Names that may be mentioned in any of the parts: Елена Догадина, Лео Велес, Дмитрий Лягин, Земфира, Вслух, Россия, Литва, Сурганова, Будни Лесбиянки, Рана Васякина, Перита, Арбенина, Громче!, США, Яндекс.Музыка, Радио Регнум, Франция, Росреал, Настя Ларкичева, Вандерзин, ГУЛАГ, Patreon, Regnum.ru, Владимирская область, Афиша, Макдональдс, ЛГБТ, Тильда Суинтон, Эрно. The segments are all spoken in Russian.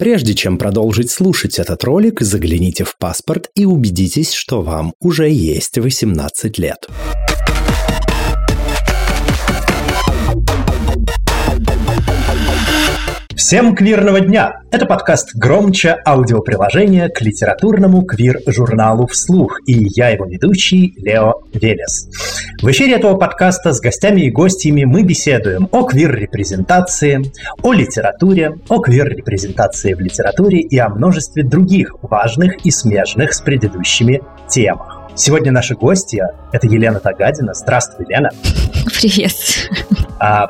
Прежде чем продолжить слушать этот ролик, загляните в паспорт и убедитесь, что вам уже есть 18 лет. Всем квирного дня! Это подкаст «Громче!», аудиоприложение к литературному квир-журналу «Вслух», и я его ведущий Лео Велес. В эфире этого подкаста с гостями и гостьями мы беседуем о квир-репрезентации, о литературе, о квир-репрезентации в литературе и о множестве других важных и смежных с предыдущими темах. Сегодня наши гости – это Елена Догадина. Здравствуй, Елена. Привет.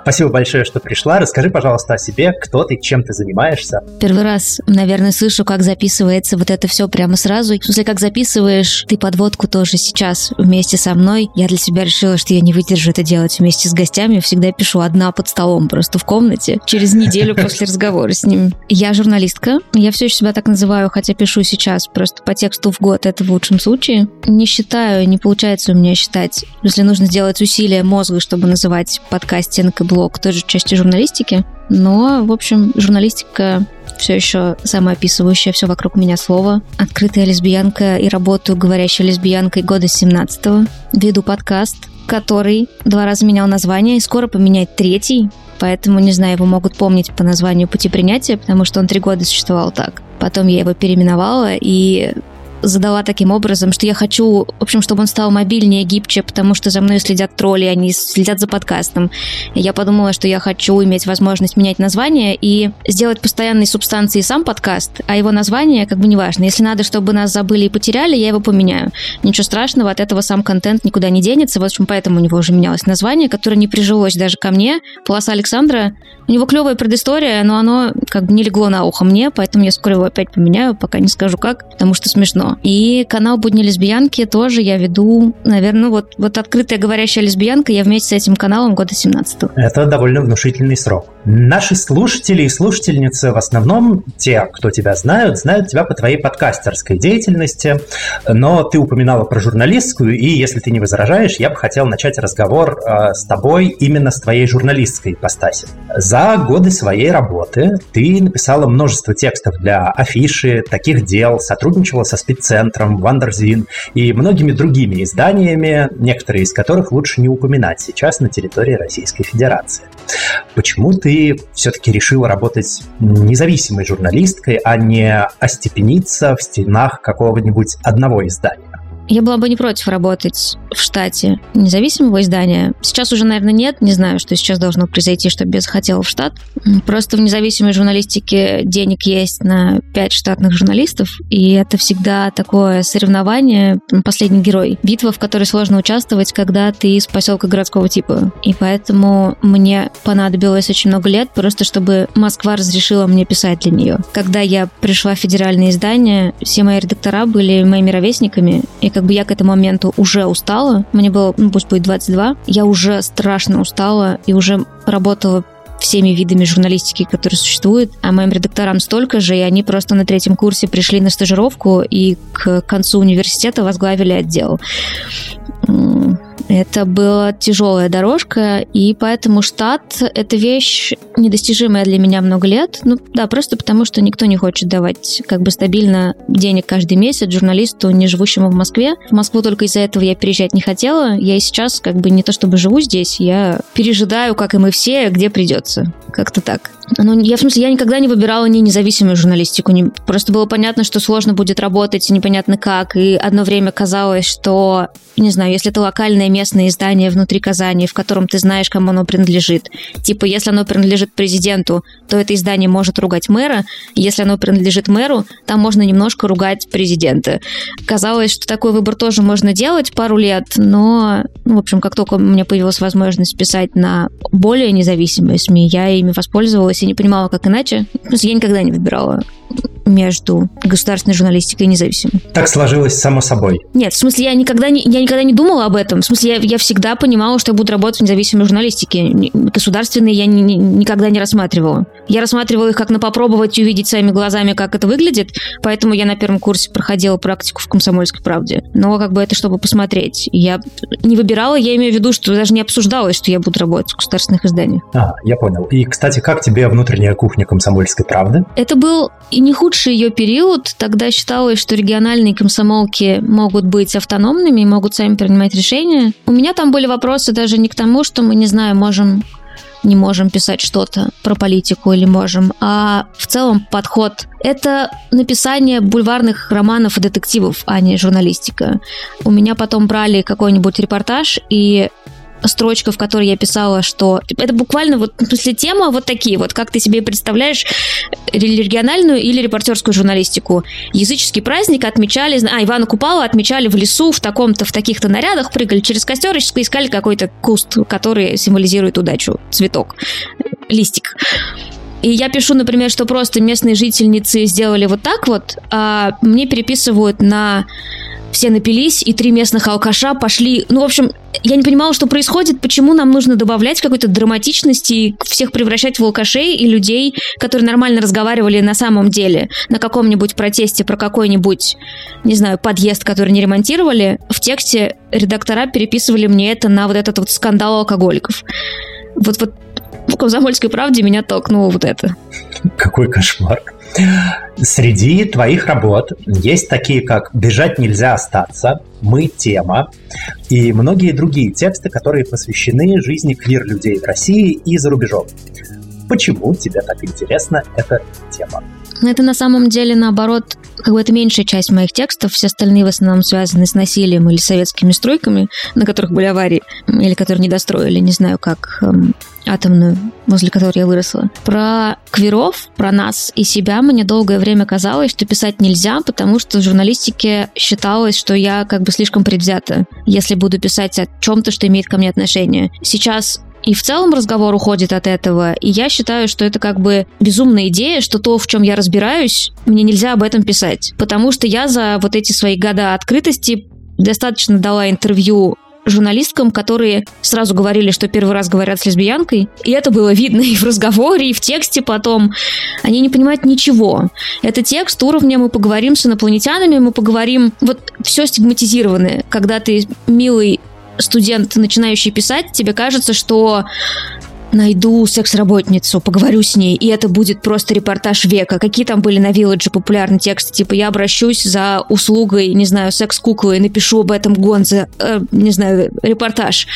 Спасибо большое, что пришла. Расскажи, пожалуйста, о себе, кто ты, чем ты занимаешься. Первый раз, наверное, слышу, как записывается вот это все прямо сразу. В смысле, как записываешь ты подводку тоже сейчас вместе со мной. Я для себя решила, что я не выдержу это делать вместе с гостями. Я всегда пишу одна под столом просто в комнате через неделю после разговора с ним. Я журналистка. Я все еще себя так называю, хотя пишу сейчас просто по тексту в год. Это в лучшем случае. Не считаю, не получается у меня считать. Если нужно сделать усилия мозга, чтобы называть подкаст и блог тоже части журналистики, но, в общем, журналистика все еще самоописывающая все вокруг меня слово. Открытая лесбиянка и работаю говорящей лесбиянкой года 17-го. Веду подкаст, который 2 раза менял название и скоро поменяет 3-й, поэтому, не знаю, его могут помнить по названию «Пути принятия», потому что он 3 года существовал так. Потом я его переименовала и задала таким образом, что я хочу, в общем, чтобы он стал мобильнее, гибче, потому что за мной следят тролли, они следят за подкастом. Я подумала, что я хочу иметь возможность менять название и сделать постоянной субстанцией сам подкаст, а его название как бы неважно. Если надо, чтобы нас забыли и потеряли, я его поменяю. Ничего страшного, от этого сам контент никуда не денется. В общем, поэтому у него уже менялось название, которое не прижилось даже ко мне. «Полоса Александра». У него клевая предыстория, но оно как бы не легло на ухо мне, поэтому я скоро его опять поменяю, пока не скажу как, потому что смешно. И канал «Будни Лесбиянки» тоже я веду, наверное, вот «Открытая говорящая лесбиянка», я вместе с этим каналом года 17-го. Это довольно внушительный срок. Наши слушатели и слушательницы, в основном те, кто тебя знают, знают тебя по твоей подкастерской деятельности, но ты упоминала про журналистскую, и если ты не возражаешь, я бы хотел начать разговор с тобой именно с твоей журналистской ипостаси. За годы своей работы ты написала множество текстов для «Афиши», «Таких дел», сотрудничала со спеццентром, «Вандерзин» и многими другими изданиями, некоторые из которых лучше не упоминать сейчас на территории Российской Федерации. Почему ты все-таки решила работать независимой журналисткой, а не остепениться в стенах какого-нибудь одного издания? Я была бы не против работать в штате независимого издания. Сейчас уже, наверное, нет. Не знаю, что сейчас должно произойти, чтобы я захотела в штат. Просто в независимой журналистике денег есть на 5 штатных журналистов, и это всегда такое соревнование, последний герой. Битва, в которой сложно участвовать, когда ты из поселка городского типа. И поэтому мне понадобилось очень много лет, просто чтобы Москва разрешила мне писать для нее. Когда я пришла в федеральное издание, все мои редактора были моими ровесниками, и как бы я к этому моменту уже устала. Мне было, пусть будет 22. Я уже страшно устала и уже работала всеми видами журналистики, которые существуют. А моим редакторам столько же, и они просто на 3-м курсе пришли на стажировку и к концу университета возглавили отдел. Это была тяжелая дорожка, и поэтому штат – это вещь недостижимая для меня много лет. Ну да, просто потому, что никто не хочет давать как бы стабильно денег каждый месяц журналисту, не живущему в Москве. В Москву только из-за этого я переезжать не хотела. Я и сейчас как бы не то чтобы живу здесь, я пережидаю, как и мы все, где придется. Как-то так. Ну, я, в смысле, я никогда не выбирала ни независимую журналистику. Просто было понятно, что сложно будет работать, непонятно как. И одно время казалось, что, не знаю, если это локальное местное издание внутри Казани, в котором ты знаешь, кому оно принадлежит. Типа, если оно принадлежит президенту, то это издание может ругать мэра. Если оно принадлежит мэру, там можно немножко ругать президента. Казалось, что такой выбор тоже можно делать пару лет, но, в общем, как только у меня появилась возможность писать на более независимые СМИ, я ими воспользовалась и не понимала, как иначе. Я никогда не выбирала между государственной журналистикой и независимой. Так сложилось само собой. Нет, в смысле, я никогда не думала об этом. В смысле, я всегда понимала, что я буду работать в независимой журналистике. Государственные я никогда не рассматривала. Я рассматривала их как на попробовать и увидеть своими глазами, как это выглядит. Поэтому я на первом курсе проходила практику в «Комсомольской правде». Но как бы это чтобы посмотреть. Я не выбирала, я имею в виду, что даже не обсуждалось, что я буду работать в государственных изданиях. А, я понял. И, кстати, как тебе внутренняя кухня «Комсомольской правды»? Это был и не худший ее период. Тогда считалось, что региональные комсомолки могут быть автономными и могут сами принимать решения. У меня там были вопросы даже не к тому, что мы, не знаю, не можем писать что-то про политику или можем, а в целом подход. Это написание бульварных романов и детективов, а не журналистика. У меня потом брали какой-нибудь репортаж, и строчка, в которой я писала, что... Это буквально вот, в смысле, тема вот такие вот, как ты себе представляешь региональную или репортерскую журналистику. Языческий праздник отмечали... Ивана Купала отмечали в лесу в таком-то, в таких-то нарядах, прыгали через костер и искали какой-то куст, который символизирует удачу. Цветок. Листик. И я пишу, например, что просто местные жительницы сделали вот так вот, а мне переписывают на... Все напились, и 3 местных алкаша пошли... Ну, в общем, я не понимала, что происходит, почему нам нужно добавлять какой-то драматичности и всех превращать в алкашей и людей, которые нормально разговаривали на самом деле на каком-нибудь протесте про какой-нибудь, не знаю, подъезд, который не ремонтировали. В тексте редактора переписывали мне это на вот этот вот скандал алкоголиков. Вот в «Комсомольской правде» меня толкнуло вот это. Какой кошмар. Среди твоих работ есть такие, как «Бежать нельзя остаться», «Мы тема» и многие другие тексты, которые посвящены жизни квир-людей в России и за рубежом. Почему тебе так интересна эта тема? Это на самом деле, наоборот, как бы это меньшая часть моих текстов. Все остальные в основном связаны с насилием или советскими стройками, на которых были аварии, или которые не достроили, не знаю, как атомную, возле которой я выросла. Про квиров, про нас и себя мне долгое время казалось, что писать нельзя, потому что в журналистике считалось, что я как бы слишком предвзята, если буду писать о чем-то, что имеет ко мне отношение. Сейчас... И в целом разговор уходит от этого. И я считаю, что это как бы безумная идея, что то, в чем я разбираюсь, мне нельзя об этом писать. Потому что я за вот эти свои года открытости достаточно дала интервью журналисткам, которые сразу говорили, что первый раз говорят с лесбиянкой. И это было видно и в разговоре, и в тексте потом. Они не понимают ничего. Это текст уровня «мы поговорим с инопланетянами», «мы поговорим...» Вот все стигматизировано. Когда ты милый студент, начинающий писать, тебе кажется, что найду секс-работницу, поговорю с ней, и это будет просто репортаж века. Какие там были на Вилладже популярные тексты, типа «я обращусь за услугой, не знаю, секс-куклы, напишу об этом Гонзе, не знаю, репортаж».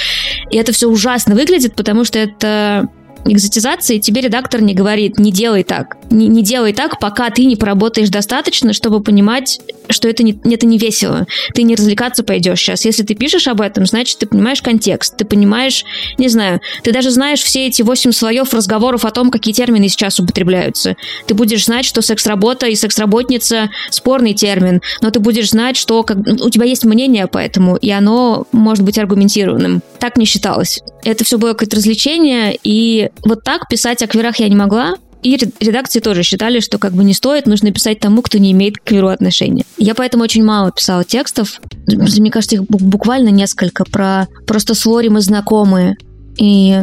И это все ужасно выглядит, потому что это... экзотизации, тебе редактор не говорит «не делай так». Не делай так, пока ты не поработаешь достаточно, чтобы понимать, что это не весело. Ты не развлекаться пойдешь сейчас. Если ты пишешь об этом, значит, ты понимаешь контекст. Ты понимаешь, не знаю, ты даже знаешь все эти 8 слоев разговоров о том, какие термины сейчас употребляются. Ты будешь знать, что секс-работа и секс-работница – спорный термин. Но ты будешь знать, что у тебя есть мнение по этому, и оно может быть аргументированным. Так не считалось. Это все было какое-то развлечение, и вот так писать о квирах я не могла. И редакции тоже считали, что как бы не стоит, нужно писать тому, кто не имеет к квиру отношения. Я поэтому очень мало писала текстов. Мне кажется, их буквально несколько. Про просто с Лори мы знакомы. И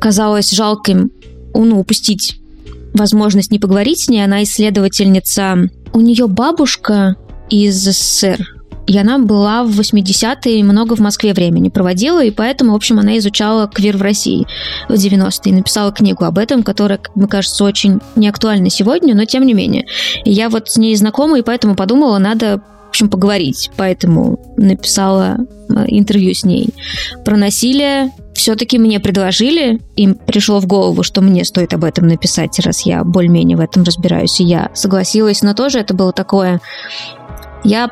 казалось жалким упустить возможность не поговорить с ней. Она исследовательница. У нее бабушка из СССР. И она была в 80-е, много в Москве времени проводила, и поэтому, в общем, она изучала квир в России в 90-е и написала книгу об этом, которая, мне кажется, очень неактуальна сегодня, но тем не менее. И я вот с ней знакома, и поэтому подумала, надо, в общем, поговорить. Поэтому написала интервью с ней. Про насилие все-таки мне предложили, им пришло в голову, что мне стоит об этом написать, раз я более-менее в этом разбираюсь, и я согласилась, но тоже это было такое... Я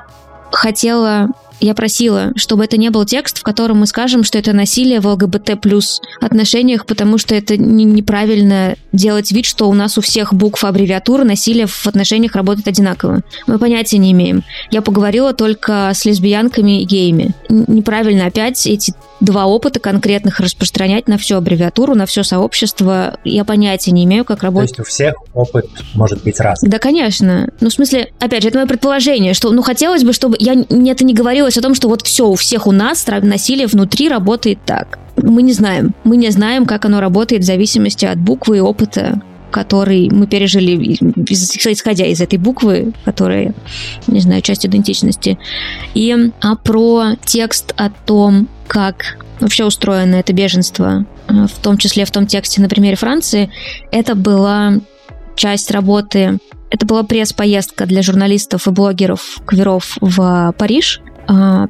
хотела я просила, чтобы это не был текст, в котором мы скажем, что это насилие в ЛГБТ плюс отношениях, потому что это неправильно делать вид, что у нас у всех букв аббревиатур насилие в отношениях работает одинаково. Мы понятия не имеем. Я поговорила только с лесбиянками и геями. Неправильно опять эти два опыта конкретных распространять на всю аббревиатуру, на все сообщество. Я понятия не имею, как работать. То есть у всех опыт может быть разный. Да, конечно. Ну, в смысле, опять же, это мое предположение, что, ну, хотелось бы, чтобы это не говорилось о том, что вот все, у всех у нас насилие внутри работает так. Мы не знаем. Мы не знаем, как оно работает в зависимости от буквы и опыта, который мы пережили, исходя из этой буквы, которая, не знаю, часть идентичности. А про текст о том, как вообще устроено это беженство, в том числе в том тексте на примере Франции, это была часть работы, это была пресс-поездка для журналистов и блогеров квиров в Париж.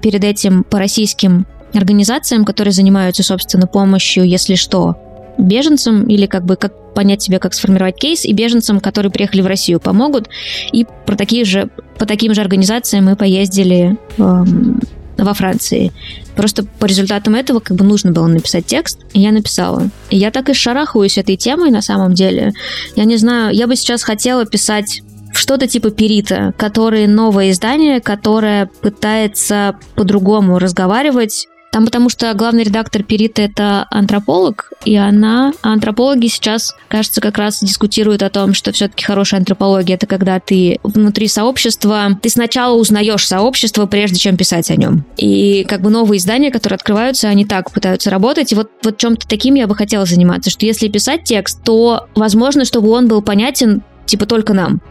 Перед этим по российским организациям, которые занимаются, собственно, помощью, если что, беженцам, или как бы как понять себе, как сформировать кейс, и беженцам, которые приехали в Россию, помогут. И по таким же организациям мы поездили во Франции. Просто по результатам этого как бы нужно было написать текст, и я написала. И я так и шарахаюсь этой темой на самом деле. Я не знаю, я бы сейчас хотела писать что-то типа «Перита», которое новое издание, которое пытается по-другому разговаривать. Там потому что главный редактор «Перита» — это антрополог, и антропологи сейчас, кажется, как раз дискутируют о том, что все-таки хорошая антропология — это когда ты внутри сообщества, ты сначала узнаешь сообщество, прежде чем писать о нем. И как бы новые издания, которые открываются, они так пытаются работать, и вот чем-то таким я бы хотела заниматься, что если писать текст, то возможно, чтобы он был понятен типа только нам.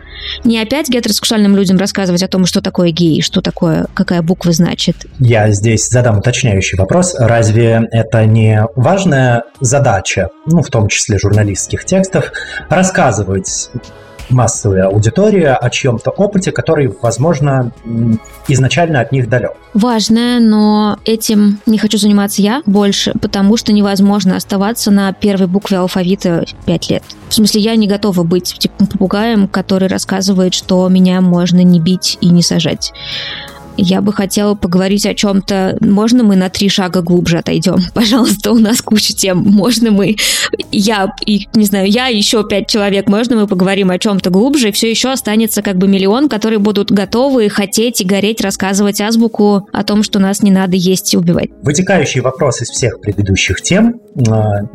Не опять гетеросексуальным людям рассказывать о том, что такое гей, что такое, какая буква значит. Я здесь задам уточняющий вопрос. Разве это не важная задача, ну, в том числе журналистских текстов, рассказывать массовая аудитория о чьем-то опыте, который, возможно, изначально от них далек? Важное, но этим не хочу заниматься я больше, потому что невозможно оставаться на первой букве алфавита 5 лет. В смысле, я не готова быть типа попугаем, который рассказывает, что меня можно не бить и не сажать. Я бы хотела поговорить о чем-то. Можно мы на 3 шага глубже отойдем? Пожалуйста, у нас куча тем. Можно мы... Я и еще 5 человек. Можно мы поговорим о чем-то глубже? И все еще останется как бы миллион, которые будут готовы хотеть и гореть рассказывать азбуку о том, что нас не надо есть и убивать. Вытекающий вопрос из всех предыдущих тем,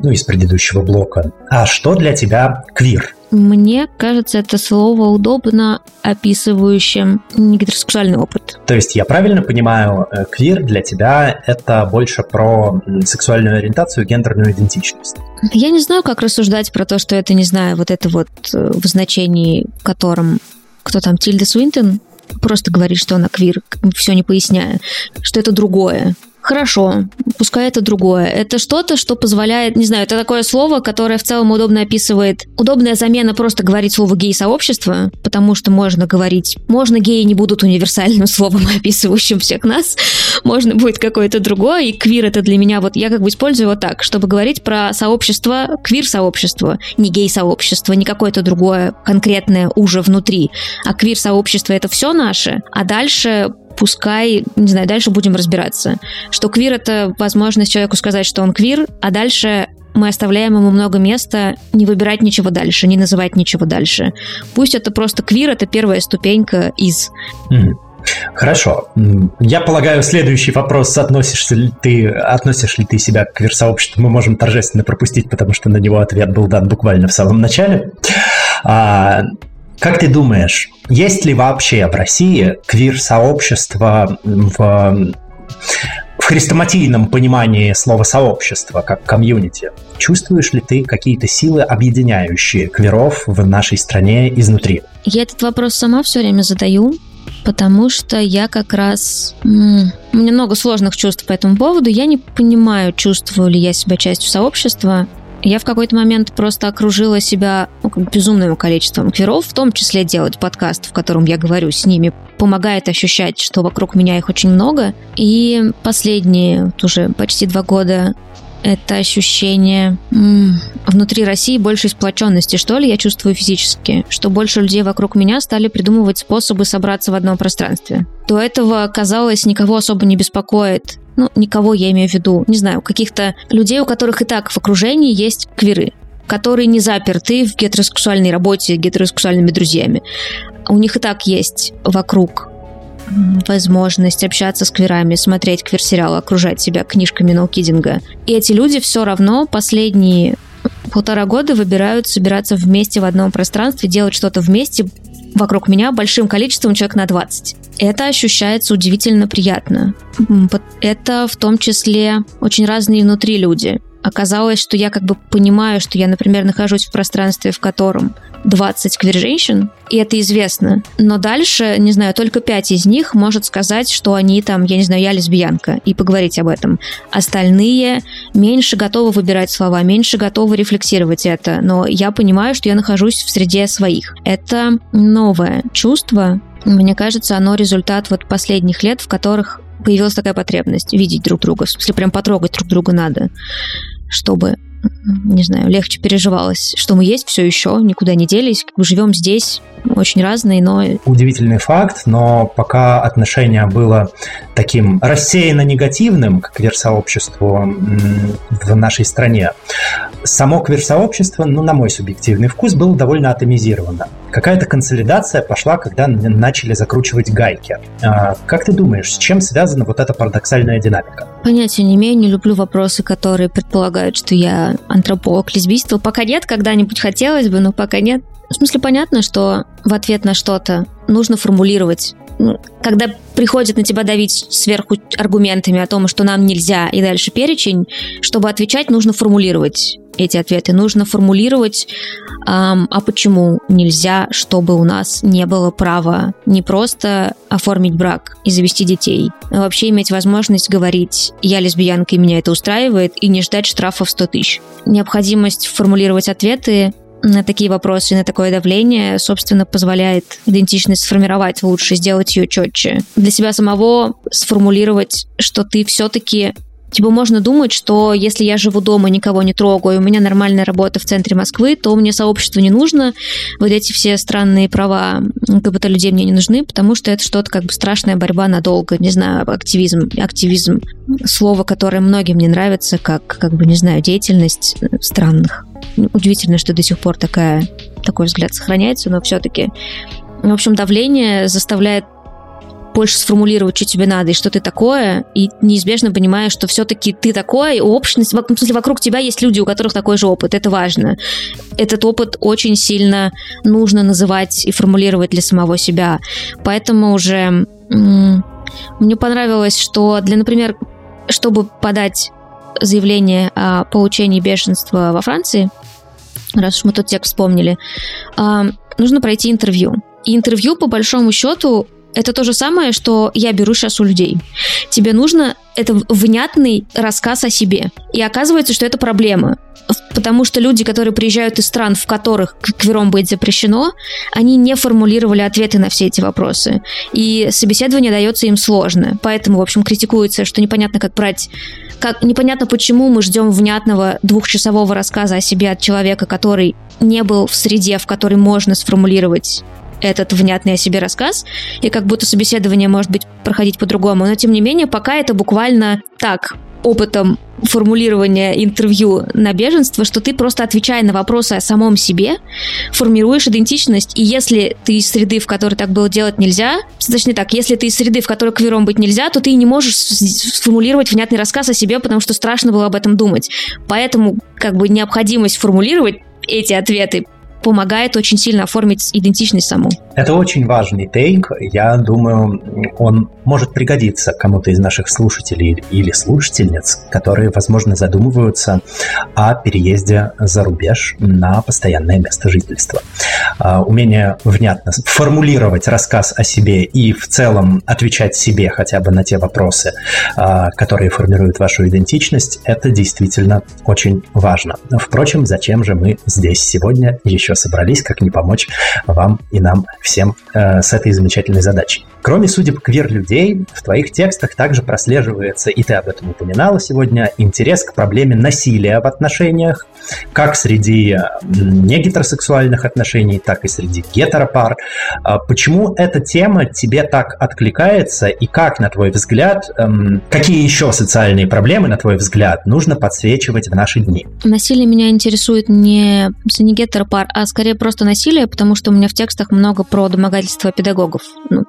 из предыдущего блока. А что для тебя квир? Мне кажется, это слово удобно описывающим негетеросексуальный опыт. То есть я правильно понимаю, квир для тебя это больше про сексуальную ориентацию, гендерную идентичность? Я не знаю, как рассуждать про то, что это, не знаю, вот это вот в значении, в котором, кто там, Тильда Суинтон, просто говорит, что она квир, все не поясняя, что это другое. Хорошо, пускай это другое. Это что-то, что позволяет, не знаю, это такое слово, которое в целом удобно описывает. Удобная замена просто говорить слово гей-сообщество, потому что можно геи не будут универсальным словом, описывающим всех нас, можно будет какое-то другое, и квир это для меня, вот я как бы использую его так, чтобы говорить про сообщество, квир-сообщество, не гей-сообщество, не какое-то другое конкретное уже внутри, а квир-сообщество это все наше, а дальше... Пускай, не знаю, дальше будем разбираться. Что квир — это возможность человеку сказать, что он квир, а дальше мы оставляем ему много места не выбирать ничего дальше, не называть ничего дальше. Пусть это просто квир — это первая ступенька из... Хорошо. Я полагаю, следующий вопрос, относишь ли ты себя к квир-сообществу, мы можем торжественно пропустить, потому что на него ответ был дан буквально в самом начале. Как ты думаешь, есть ли вообще в России квир-сообщество в хрестоматийном понимании слова «сообщество», как комьюнити? Чувствуешь ли ты какие-то силы, объединяющие квиров в нашей стране изнутри? Я этот вопрос сама все время задаю, потому что я как раз... У меня много сложных чувств по этому поводу. Я не понимаю, чувствую ли я себя частью сообщества. Я в какой-то момент просто окружила себя безумным количеством квиров, в том числе делать подкаст, в котором я говорю с ними, помогает ощущать, что вокруг меня их очень много. И последние уже почти 2 года это ощущение внутри России большей сплоченности, что ли, я чувствую физически, что больше людей вокруг меня стали придумывать способы собраться в одном пространстве. До этого, казалось, никого особо не беспокоит. Ну, никого я имею в виду, не знаю, каких-то людей, у которых и так в окружении есть квиры, которые не заперты в гетеросексуальной работе гетеросексуальными друзьями. У них и так есть вокруг возможность общаться с квирами, смотреть квир-сериалы, окружать себя книжками No Kidding. И эти люди все равно последние 1,5 года выбирают собираться вместе в одном пространстве, делать что-то вместе вокруг меня большим количеством, человек на 20. Это ощущается удивительно приятно. Это в том числе очень разные внутри люди. Оказалось, что я как бы понимаю, что я, например, нахожусь в пространстве, в котором 20 квир-женщин, и это известно. Но дальше, не знаю, только 5 из них может сказать, что они там, я не знаю, я лесбиянка, и поговорить об этом. Остальные меньше готовы выбирать слова, меньше готовы рефлексировать это. Но я понимаю, что я нахожусь в среде своих. Это новое чувство. Мне кажется, оно результат вот последних лет, в которых появилась такая потребность видеть друг друга. В смысле, прям потрогать друг друга надо, чтобы, не знаю, легче переживалось, что мы есть все еще, никуда не делись, как бы живем здесь, очень разные, но... Удивительный факт, но пока отношение было таким рассеянно-негативным к квир-сообществу в нашей стране, само квир-сообщество, ну, на мой субъективный вкус, было довольно атомизировано. Какая-то консолидация пошла, когда начали закручивать гайки. Как ты думаешь, с чем связана вот эта парадоксальная динамика? Понятия не имею, не люблю вопросы, которые предполагают, что я антрополог лесбийства. Пока нет, когда-нибудь хотелось бы, но пока нет. В смысле, понятно, что в ответ на что-то нужно формулировать. Когда приходят на тебя давить сверху аргументами о том, что нам нельзя, и дальше перечень, чтобы отвечать, нужно формулировать эти ответы. Нужно формулировать, а почему нельзя, чтобы у нас не было права не просто оформить брак и завести детей, а вообще иметь возможность говорить «я лесбиянка, и меня это устраивает», и не ждать штрафа в 100 тысяч. Необходимость формулировать ответы на такие вопросы, на такое давление, собственно, позволяет идентичность сформировать лучше, сделать ее четче. Для себя самого сформулировать, что ты все-таки... Типа можно думать, что если я живу дома, никого не трогаю, у меня нормальная работа в центре Москвы, то мне сообщество не нужно, вот эти все странные права ЛГБТ-людей мне не нужны, потому что это что-то как бы страшная борьба надолго, не знаю, активизм, слово, которое многим не нравится, как бы, не знаю, деятельность странных. Удивительно, что до сих пор такой взгляд сохраняется, но все-таки, в общем, давление заставляет больше сформулировать, что тебе надо и что ты такое, и неизбежно понимаешь, что все-таки ты такой, общность, в смысле, вокруг тебя есть люди, у которых такой же опыт, это важно. Этот опыт очень сильно нужно называть и формулировать для самого себя. Поэтому уже мне понравилось, что для, например, чтобы подать заявление о получении беженства во Франции, раз уж мы тот текст вспомнили, нужно пройти интервью. И интервью, по большому счету, это то же самое, что я беру сейчас у людей. Тебе нужно... Это внятный рассказ о себе. И оказывается, что это проблема. Потому что люди, которые приезжают из стран, в которых квиром быть запрещено, они не формулировали ответы на все эти вопросы. И собеседование дается им сложно. Поэтому, в общем, критикуется, что непонятно, как брать... Непонятно, почему мы ждем внятного 2-часового рассказа о себе от человека, который не был в среде, в которой можно сформулировать этот внятный о себе рассказ, и как будто собеседование может быть проходить по-другому. Но, тем не менее, пока это буквально так, опытом формулирования интервью на беженство, что ты просто, отвечая на вопросы о самом себе, формируешь идентичность. И если ты из среды, в которой так было делать нельзя, точнее так, если ты из среды, в которой квиром быть нельзя, то ты не можешь сформулировать внятный рассказ о себе, потому что страшно было об этом думать. Поэтому как бы необходимость формулировать эти ответы помогает очень сильно оформить идентичность саму. Это очень важный тейк. Я думаю, он может пригодиться кому-то из наших слушателей или слушательниц, которые, возможно, задумываются о переезде за рубеж на постоянное место жительства. Умение внятно формулировать рассказ о себе и в целом отвечать себе хотя бы на те вопросы, которые формируют вашу идентичность, это действительно очень важно. Впрочем, зачем же мы здесь сегодня еще собрались, как не помочь вам и нам всем с этой замечательной задачей. Кроме судеб квир-людей, в твоих текстах также прослеживается, и ты об этом упоминала сегодня, интерес к проблеме насилия в отношениях, как среди негетеросексуальных отношений, так и среди гетеропар. Почему эта тема тебе так откликается, и как, на твой взгляд, какие еще социальные проблемы, на твой взгляд, нужно подсвечивать в наши дни? Насилие меня интересует не гетеропар, а скорее просто насилие, потому что у меня в текстах много про домогательства педагогов,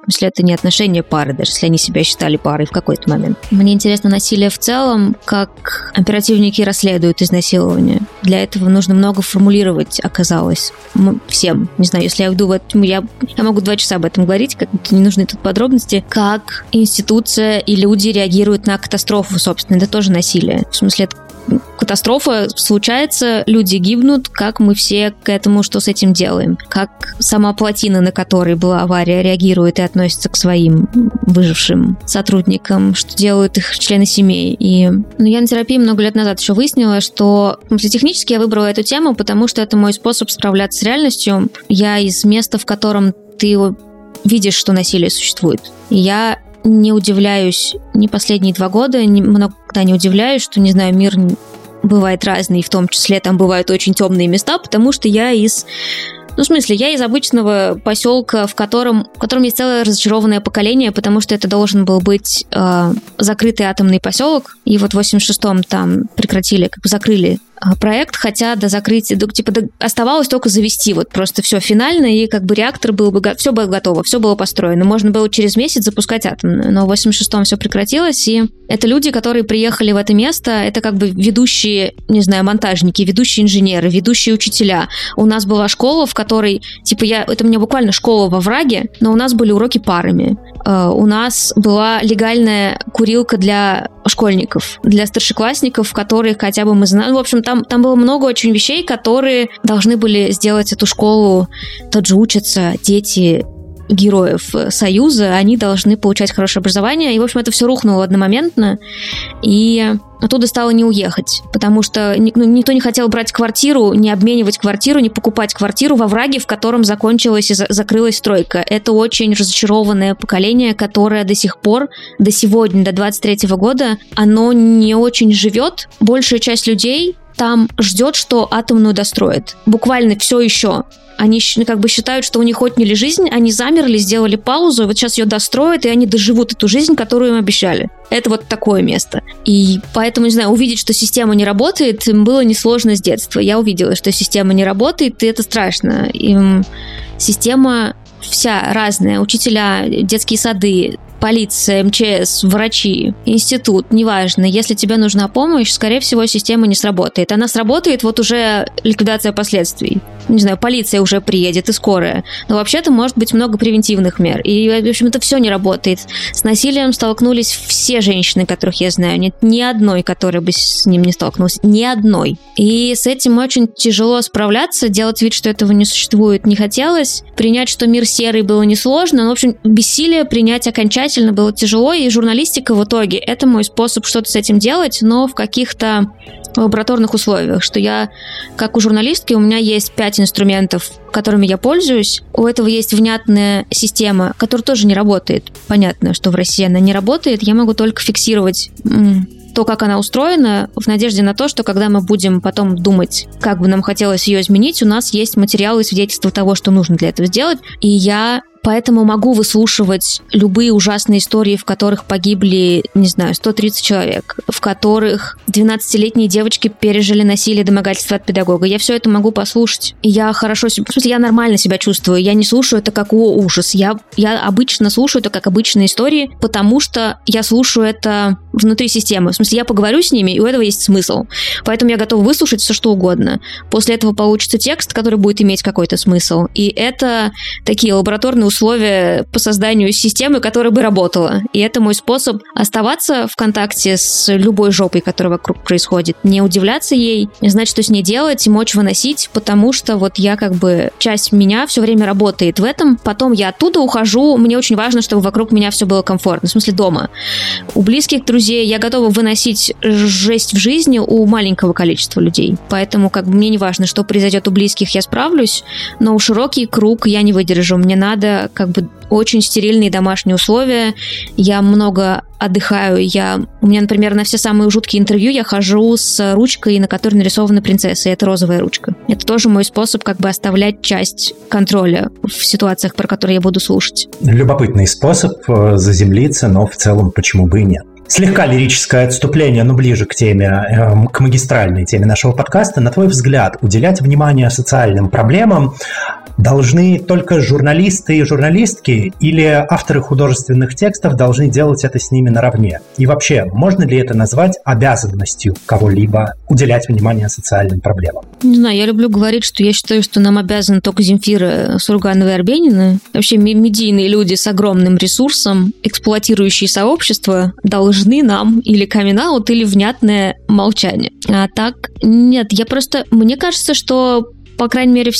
если это не отношения пары, даже если они себя считали парой в какой-то момент. Мне интересно насилие в целом, как оперативники расследуют изнасилование. Для этого нужно много формулировать, оказалось. Всем. Не знаю, если я уйду в этом, я могу 2 часа об этом говорить, как будто не нужны тут подробности. Как институция и люди реагируют на катастрофу, собственно. Это тоже насилие. В смысле, это катастрофа случается, люди гибнут, как мы все к этому, что с этим делаем, как сама плотина, на которой была авария, реагирует и относится к своим выжившим сотрудникам, что делают их члены семей. Я на терапии много лет назад еще выяснила, что технически я выбрала эту тему, потому что это мой способ справляться с реальностью. Я из места, в котором ты видишь, что насилие существует. И я не удивляюсь, не последние 2 года, много когда не удивляюсь, что, не знаю, мир бывает разный, в том числе там бывают очень темные места, потому что я из обычного поселка, в котором есть целое разочарованное поколение, потому что это должен был быть закрытый атомный поселок, и вот в 86-м там закрыли проект, хотя до закрытия, оставалось только завести, просто все финально, и реактор был бы, все было готово, все было построено, можно было через месяц запускать атомную, но в 86-м все прекратилось, и это люди, которые приехали в это место, это ведущие, не знаю, монтажники, ведущие инженеры, ведущие учителя. У нас была школа, в которой, это у меня буквально школа во враге, но у нас были уроки парами, у нас была легальная курилка для школьников, для старшеклассников, которых хотя бы мы знаем, в общем, там было много очень вещей, которые должны были сделать эту школу. Тут же учатся дети героев Союза, они должны получать хорошее образование, и, в общем, это все рухнуло одномоментно, и оттуда стало не уехать, потому что никто не хотел брать квартиру, не обменивать квартиру, не покупать квартиру во враге, в котором закончилась и закрылась стройка. Это очень разочарованное поколение, которое до сих пор, до сегодня, до 23 года, оно не очень живет. Большая часть людей там ждет, что атомную достроят. Буквально все еще. Они считают, что у них отняли жизнь, они замерли, сделали паузу, и вот сейчас ее достроят, и они доживут эту жизнь, которую им обещали. Это такое место. И поэтому, не знаю, увидеть, что система не работает, было несложно с детства. Я увидела, что система не работает, и это страшно. Им система вся разная. Учителя, детские сады, полиция, МЧС, врачи, институт, неважно. Если тебе нужна помощь, скорее всего, система не сработает. Она сработает, уже ликвидация последствий. Не знаю, полиция уже приедет и скорая. Но вообще-то может быть много превентивных мер. И, в общем, это все не работает. С насилием столкнулись все женщины, которых я знаю. Нет ни одной, которая бы с ним не столкнулась. Ни одной. И с этим очень тяжело справляться. Делать вид, что этого не существует, не хотелось. Принять, что мир серый, было несложно. Но, в общем, бессилие принять окончательно было тяжело, и журналистика в итоге — это мой способ что-то с этим делать, но в каких-то лабораторных условиях, что я, как у журналистки, у меня есть 5 инструментов, которыми я пользуюсь. У этого есть внятная система, которая тоже не работает. Понятно, что в России она не работает. Я могу только фиксировать то, как она устроена, в надежде на то, что когда мы будем потом думать, как бы нам хотелось ее изменить, у нас есть материалы и свидетельства того, что нужно для этого сделать. И я поэтому могу выслушивать любые ужасные истории, в которых погибли, 130 человек, в которых 12-летние девочки пережили насилие и домогательство от педагога. Я все это могу послушать. И я я нормально себя чувствую. Я не слушаю это как ужас. Я обычно слушаю это как обычные истории, потому что я слушаю это внутри системы. Я поговорю с ними, и у этого есть смысл. Поэтому я готова выслушать все, что угодно. После этого получится текст, который будет иметь какой-то смысл. И это такие лабораторные условия по созданию системы, которая бы работала. И это мой способ оставаться в контакте с любой жопой, которая вокруг происходит. Не удивляться ей, не знать, что с ней делать, и мочь выносить, потому что я часть меня все время работает в этом. Потом я оттуда ухожу. Мне очень важно, чтобы вокруг меня все было комфортно. Дома. У близких друзей я готова выносить жесть в жизни у маленького количества людей. Поэтому мне не важно, что произойдет у близких, я справлюсь, но у широкий круг я не выдержу. Мне надо это как бы очень стерильные домашние условия. Я много отдыхаю. У меня, например, на все самые жуткие интервью я хожу с ручкой, на которой нарисована принцесса, и это розовая ручка. Это тоже мой способ как бы оставлять часть контроля в ситуациях, про которые я буду слушать. Любопытный способ заземлиться, но в целом почему бы и нет. Слегка лирическое отступление, но ближе к теме, к магистральной теме нашего подкаста. На твой взгляд, уделять внимание социальным проблемам должны только журналисты и журналистки, или авторы художественных текстов должны делать это с ними наравне? И вообще, можно ли это назвать обязанностью кого-либо уделять внимание социальным проблемам? Не знаю, я люблю говорить, что я считаю, что нам обязаны только Земфира, Сурганова и Арбенина. Вообще, медийные люди с огромным ресурсом, эксплуатирующие сообщество, должны нам или камин-аут, или внятное молчание. А так, нет, мне кажется, что по крайней мере,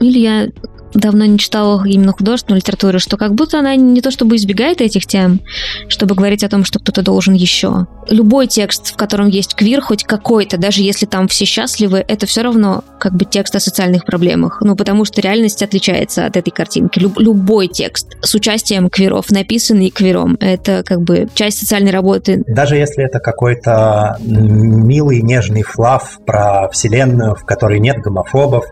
или я давно не читала именно художественную литературу, что как будто она не то чтобы избегает этих тем, чтобы говорить о том, что кто-то должен еще. Любой текст, в котором есть квир, хоть какой-то, даже если там все счастливы, это все равно как бы текст о социальных проблемах. Ну, потому что реальность отличается от этой картинки. Любой текст с участием квиров, написанный квиром, это как бы часть социальной работы. Даже если это какой-то милый, нежный флаф про вселенную, в которой нет гомофобов,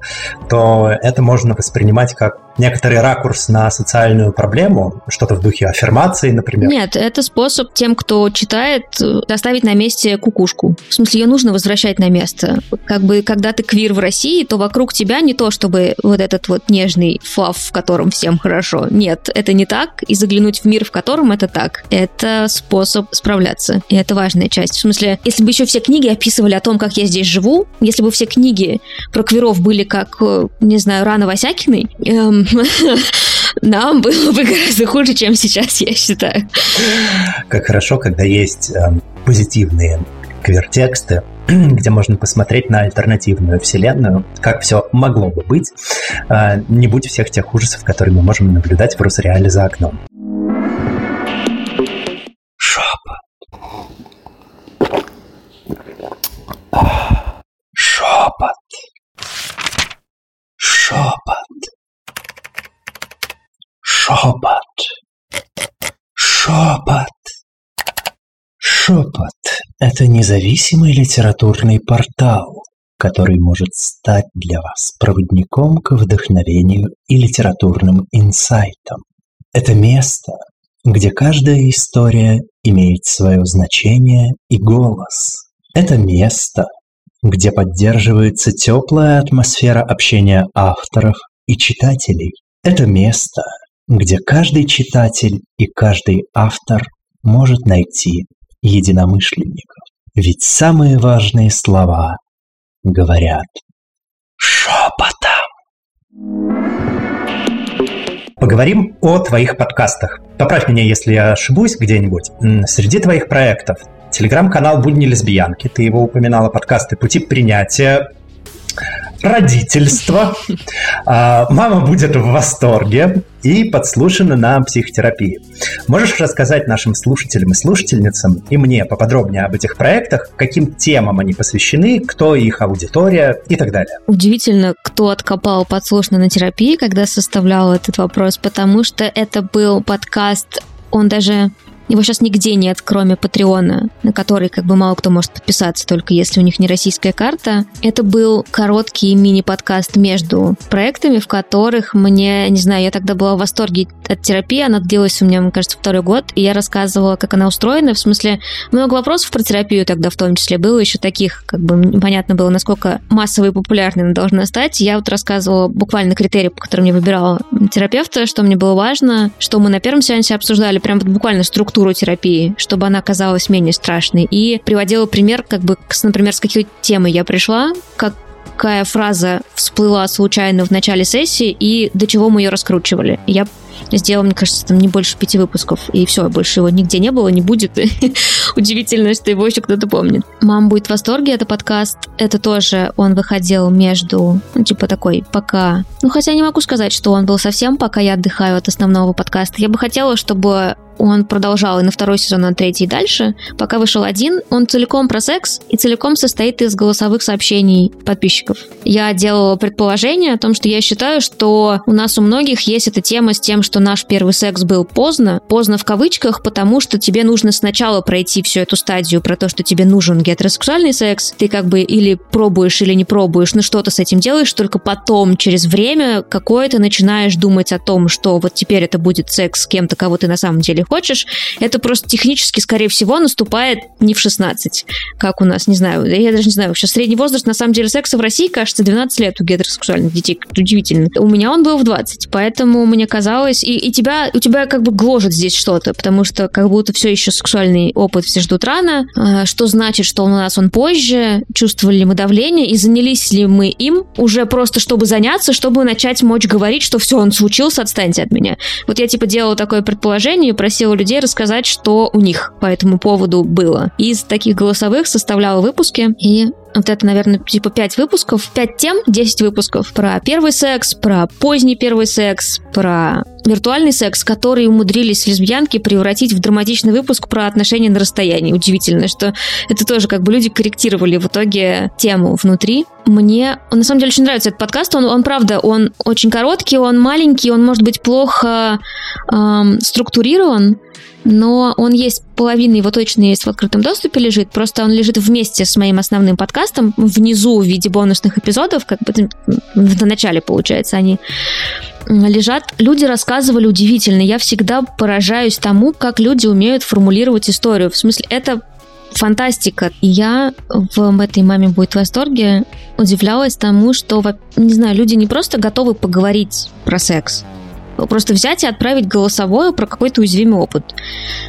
то это можно воспринимать как некоторый ракурс на социальную проблему, что-то в духе аффирмации, например. Нет, это способ тем, кто читает, оставить на месте кукушку. В смысле, ее нужно возвращать на место. Как бы, когда ты квир в России, то вокруг тебя не то, чтобы вот этот вот нежный флаф, в котором всем хорошо. Нет, это не так. И заглянуть в мир, в котором это так, это способ справляться. И это важная часть. В смысле, если бы еще все книги описывали о том, как я здесь живу, если бы все книги про квиров были как, не знаю, Рана Васякиной, нам было бы гораздо хуже, чем сейчас, я считаю. Как хорошо, когда есть позитивные квир-тексты, где можно посмотреть на альтернативную вселенную, как все могло бы быть, не будь всех тех ужасов, которые мы можем наблюдать в Росреале за окном. Шёпот. Шёпот. Шёпот. Шёпот. Шёпот. Шёпот – это независимый литературный портал, который может стать для вас проводником к вдохновению и литературным инсайтам. Это место, где каждая история имеет свое значение и голос. Это место, где поддерживается теплая атмосфера общения авторов и читателей. Это место, где каждый читатель и каждый автор может найти единомышленников. Ведь самые важные слова говорят шепотом. Поговорим о твоих подкастах. Поправь меня, если я ошибусь где-нибудь. Среди твоих проектов телеграм-канал «Будни Лесбиянки», ты его упоминала, подкасты «Пути принятия», «Родительство», «Мама будет в восторге» и «Подслушано на психотерапии». Можешь рассказать нашим слушателям и слушательницам и мне поподробнее об этих проектах, каким темам они посвящены, кто их аудитория и так далее? Удивительно, кто откопал «Подслушано на терапии», когда составлял этот вопрос, потому что это был подкаст, его сейчас нигде нет, кроме Патреона, на который как бы мало кто может подписаться, только если у них не российская карта. Это был короткий мини-подкаст между проектами, в которых я тогда была в восторге от терапии, она длилась у меня, мне кажется, 2 год, и я рассказывала, как она устроена, в смысле, много вопросов про терапию тогда в том числе было, еще таких, как бы непонятно было, насколько массовой и популярной она должна стать. Я вот рассказывала буквально критерии, по которым я выбирала терапевта, что мне было важно, что мы на первом сеансе обсуждали, прям вот буквально структуру терапии, чтобы она казалась менее страшной. И приводила пример, как бы, например, с какой темой я пришла, какая фраза всплыла случайно в начале сессии и до чего мы ее раскручивали. Я сделала, мне кажется, там не больше 5 выпусков, и все, больше его нигде не было, не будет. Удивительно, что его еще кто-то помнит. «Мама будет в восторге» — это подкаст. Это тоже он выходил между, пока... хотя не могу сказать, что он был совсем «пока я отдыхаю» от основного подкаста. Я бы хотела, чтобы он продолжал и на 2-й сезон, и на 3-й, и дальше. Пока вышел 1, он целиком про секс и целиком состоит из голосовых сообщений подписчиков. Я делала предположение о том, что я считаю, что у нас у многих есть эта тема с тем, что наш первый секс был поздно. Поздно в кавычках, потому что тебе нужно сначала пройти всю эту стадию про то, что тебе нужен гетеросексуальный секс. Ты как бы или пробуешь, или не пробуешь, но что-то с этим делаешь, только потом, через время какое-то начинаешь думать о том, что вот теперь это будет секс с кем-то, кого ты на самом деле хочешь. Это просто технически, скорее всего, наступает не в 16, как у нас, не знаю, я даже не знаю вообще. Средний возраст, на самом деле, секса в России, кажется, 12 лет у гетеросексуальных детей. Удивительно. У меня он был в 20, поэтому мне казалось... У тебя как бы гложет здесь что-то, потому что как будто все еще сексуальный опыт все ждут рано, что значит, что у нас он позже, чувствовали ли мы давление и занялись ли мы им уже просто, чтобы заняться, чтобы начать мочь говорить, что все, он случился, отстаньте от меня. Вот я типа делала такое предположение и просила людей рассказать, что у них по этому поводу было. Из таких голосовых составляла выпуски, и вот это, наверное, типа 5 выпусков, 5 тем, 10 выпусков про первый секс, про поздний первый секс, про виртуальный секс, который умудрились лесбиянки превратить в драматичный выпуск про отношения на расстоянии. Удивительно, что это тоже как бы люди корректировали в итоге тему внутри. Мне, на самом деле, очень нравится этот подкаст. Он правда, он очень короткий, он маленький, он, может быть, плохо структурирован, но он есть, половина его точно есть в открытом доступе лежит, просто он лежит вместе с моим основным подкастом внизу в виде бонусных эпизодов, как бы в начале, получается, они лежат. Люди рассказывали удивительно. Я всегда поражаюсь тому, как люди умеют формулировать историю. В смысле, это фантастика. И я в этой «Маме будет в восторге» удивлялась тому, что, не знаю, люди не просто готовы поговорить про секс, просто взять и отправить голосовое про какой-то уязвимый опыт.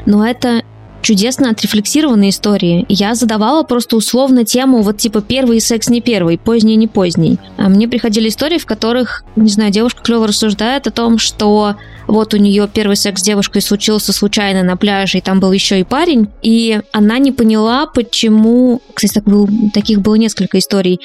Но это чудесно отрефлексированные истории. Я задавала просто условно тему, вот типа первый секс не первый, поздний не поздний. А мне приходили истории, в которых, не знаю, девушка клево рассуждает о том, что вот у нее первый секс с девушкой случился случайно на пляже, и там был еще и парень, и она не поняла, почему... Кстати, таких было несколько историй.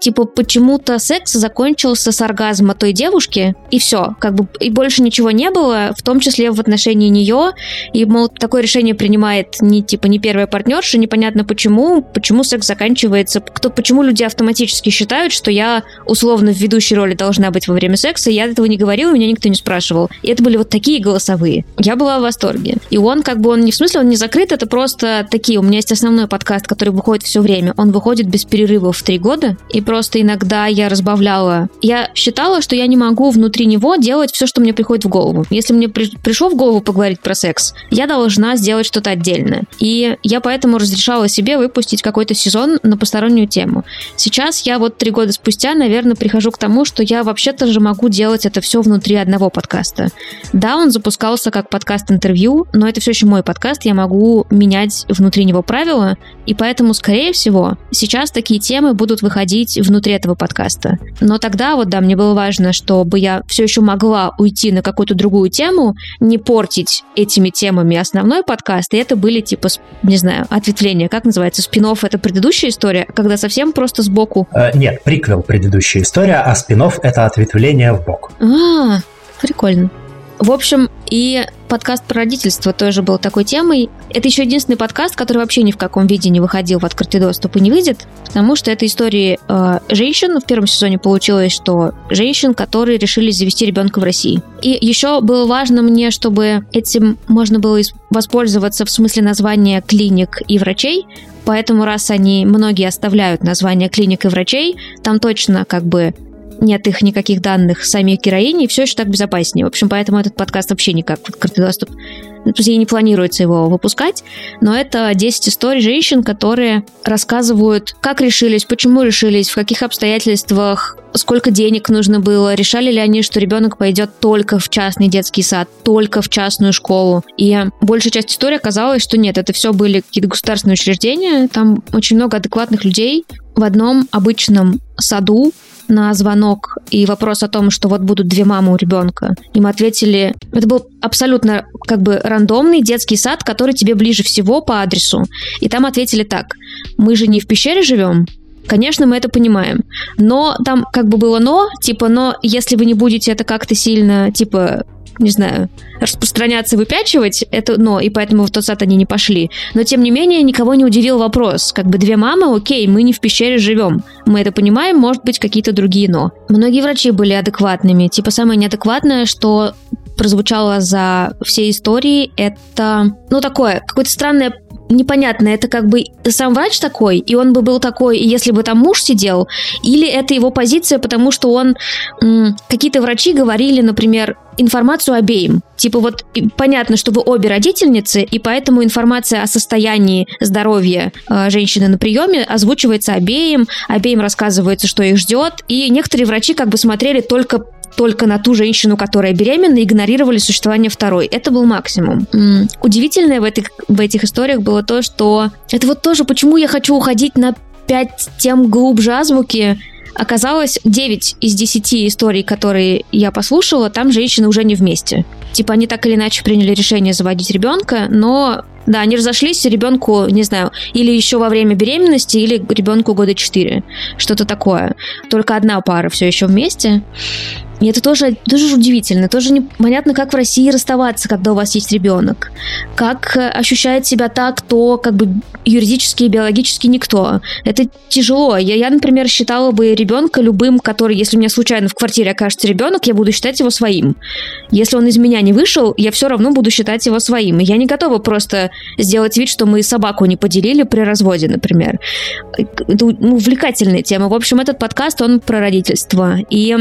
Типа, почему-то секс закончился с оргазма той девушки, и все. Как бы и больше ничего не было, в том числе в отношении нее. И, мол, такое решение принимает не первая партнерша, непонятно почему секс заканчивается. Почему люди автоматически считают, что я условно в ведущей роли должна быть во время секса. Я этого не говорила, меня никто не спрашивал. И это были вот такие голосовые. Я была в восторге. И он, как бы, он не в смысле, он не закрыт, это просто такие. У меня есть основной подкаст, который выходит все время. Он выходит без перерывов в 3 года, и просто иногда я разбавляла. Я считала, что я не могу внутри него делать все, что мне приходит в голову. Если мне пришло в голову поговорить про секс, я должна сделать что-то отдельное. И я поэтому разрешала себе выпустить какой-то сезон на постороннюю тему. Сейчас я вот 3 года спустя, наверное, прихожу к тому, что я вообще-то же могу делать это все внутри одного подкаста. Да, он запускался как подкаст-интервью, но это все еще мой подкаст, я могу менять внутри него правила, и поэтому, скорее всего, сейчас такие темы будут выходить внутри этого подкаста. Но тогда вот, да, мне было важно, чтобы я все еще могла уйти на какую-то другую тему, не портить этими темами основной подкаст, и это были типа, не знаю, ответвления, как называется, спин-офф — это предыдущая история, когда совсем просто сбоку? Нет, приквел — предыдущая история, а спин-офф — это ответвление вбок. А, прикольно. В общем, и подкаст про родительство тоже был такой темой. Это еще единственный подкаст, который вообще ни в каком виде не выходил в открытый доступ и не выйдет, потому что это истории женщин. В первом сезоне получилось, что женщин, которые решили завести ребенка в России. И еще было важно мне, чтобы этим можно было воспользоваться в смысле названия клиник и врачей, поэтому раз многие оставляют название клиник и врачей, там точно как бы нет их никаких данных самих героиней, и все еще так безопаснее. В общем, поэтому этот подкаст вообще никак в открытый доступ. И не планируется его выпускать, но это 10 историй женщин, которые рассказывают, как решились, почему решились, в каких обстоятельствах, сколько денег нужно было, решали ли они, что ребенок пойдет только в частный детский сад, только в частную школу. И большая часть истории оказалась, что нет, это все были какие-то государственные учреждения, там очень много адекватных людей. В одном обычном саду на звонок и вопрос о том, что вот будут 2 мамы у ребенка, им ответили... Это был абсолютно как бы рандомный детский сад, который тебе ближе всего по адресу. И там ответили так: мы же не в пещере живем, конечно, мы это понимаем, но там как бы было но если вы не будете это как-то сильно, не знаю, распространяться и выпячивать, это но, и поэтому в тот сад они не пошли. Но, тем не менее, никого не удивил вопрос. Как бы 2 мамы, окей, мы не в пещере живем. Мы это понимаем, может быть, какие-то другие но. Многие врачи были адекватными. Самое неадекватное, что прозвучало за всей истории, это, ну, такое, какое-то странное, непонятное. Это как бы сам врач такой, и он бы был такой, если бы там муж сидел, или это его позиция, потому что он... Какие-то врачи говорили, например, информацию обеим. Типа вот понятно, что вы обе родительницы, и поэтому информация о состоянии здоровья женщины на приеме озвучивается обеим рассказывается, что их ждет, и некоторые врачи как бы смотрели только на ту женщину, которая беременна, игнорировали существование второй. Это был максимум. Удивительное в этих историях было то, что... Это вот тоже, почему я хочу уходить на 5 тем глубже азбуки. Оказалось, 9 из 10 историй, которые я послушала, там женщины уже не вместе. Типа они так или иначе приняли решение заводить ребенка, но... Да, они разошлись ребенку, не знаю, или еще во время беременности, или ребенку года 4. Что-то такое. Только одна пара все еще вместе. И это тоже удивительно. Тоже непонятно, как в России расставаться, когда у вас есть ребенок. Как ощущает себя та, кто как бы юридически и биологически никто. Это тяжело. Я, например, считала бы ребенка любым, который, если у меня случайно в квартире окажется ребенок, я буду считать его своим. Если он из меня не вышел, я все равно буду считать его своим. И я не готова просто... сделать вид, что мы собаку не поделили при разводе, например. Это увлекательная тема. В общем, этот подкаст, он про родительство. И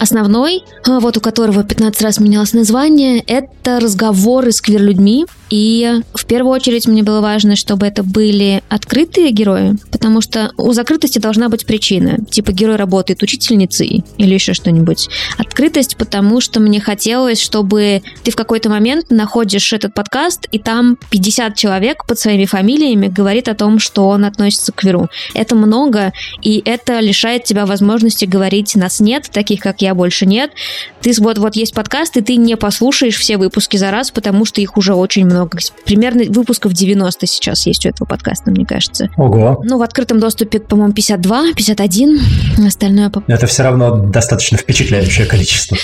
основной, вот у которого 15 раз менялось название, это разговоры с квир-людьми. И в первую очередь мне было важно, чтобы это были открытые герои, потому что у закрытости должна быть причина. Типа герой работает учительницей или еще что-нибудь. Открытость, потому что мне хотелось, чтобы ты в какой-то момент находишь этот подкаст, и там 50 человек под своими фамилиями говорит о том, что он относится к квиру. Это много, и это лишает тебя возможности говорить «нас нет», таких, как я, больше нет. Ты вот есть подкаст, и ты не послушаешь все выпуски за раз, потому что их уже очень много. Примерно выпусков 90 сейчас есть у этого подкаста, мне кажется. Ого. Ну, в открытом доступе, по-моему, 52, 51, остальное... Это все равно достаточно впечатляющее количество.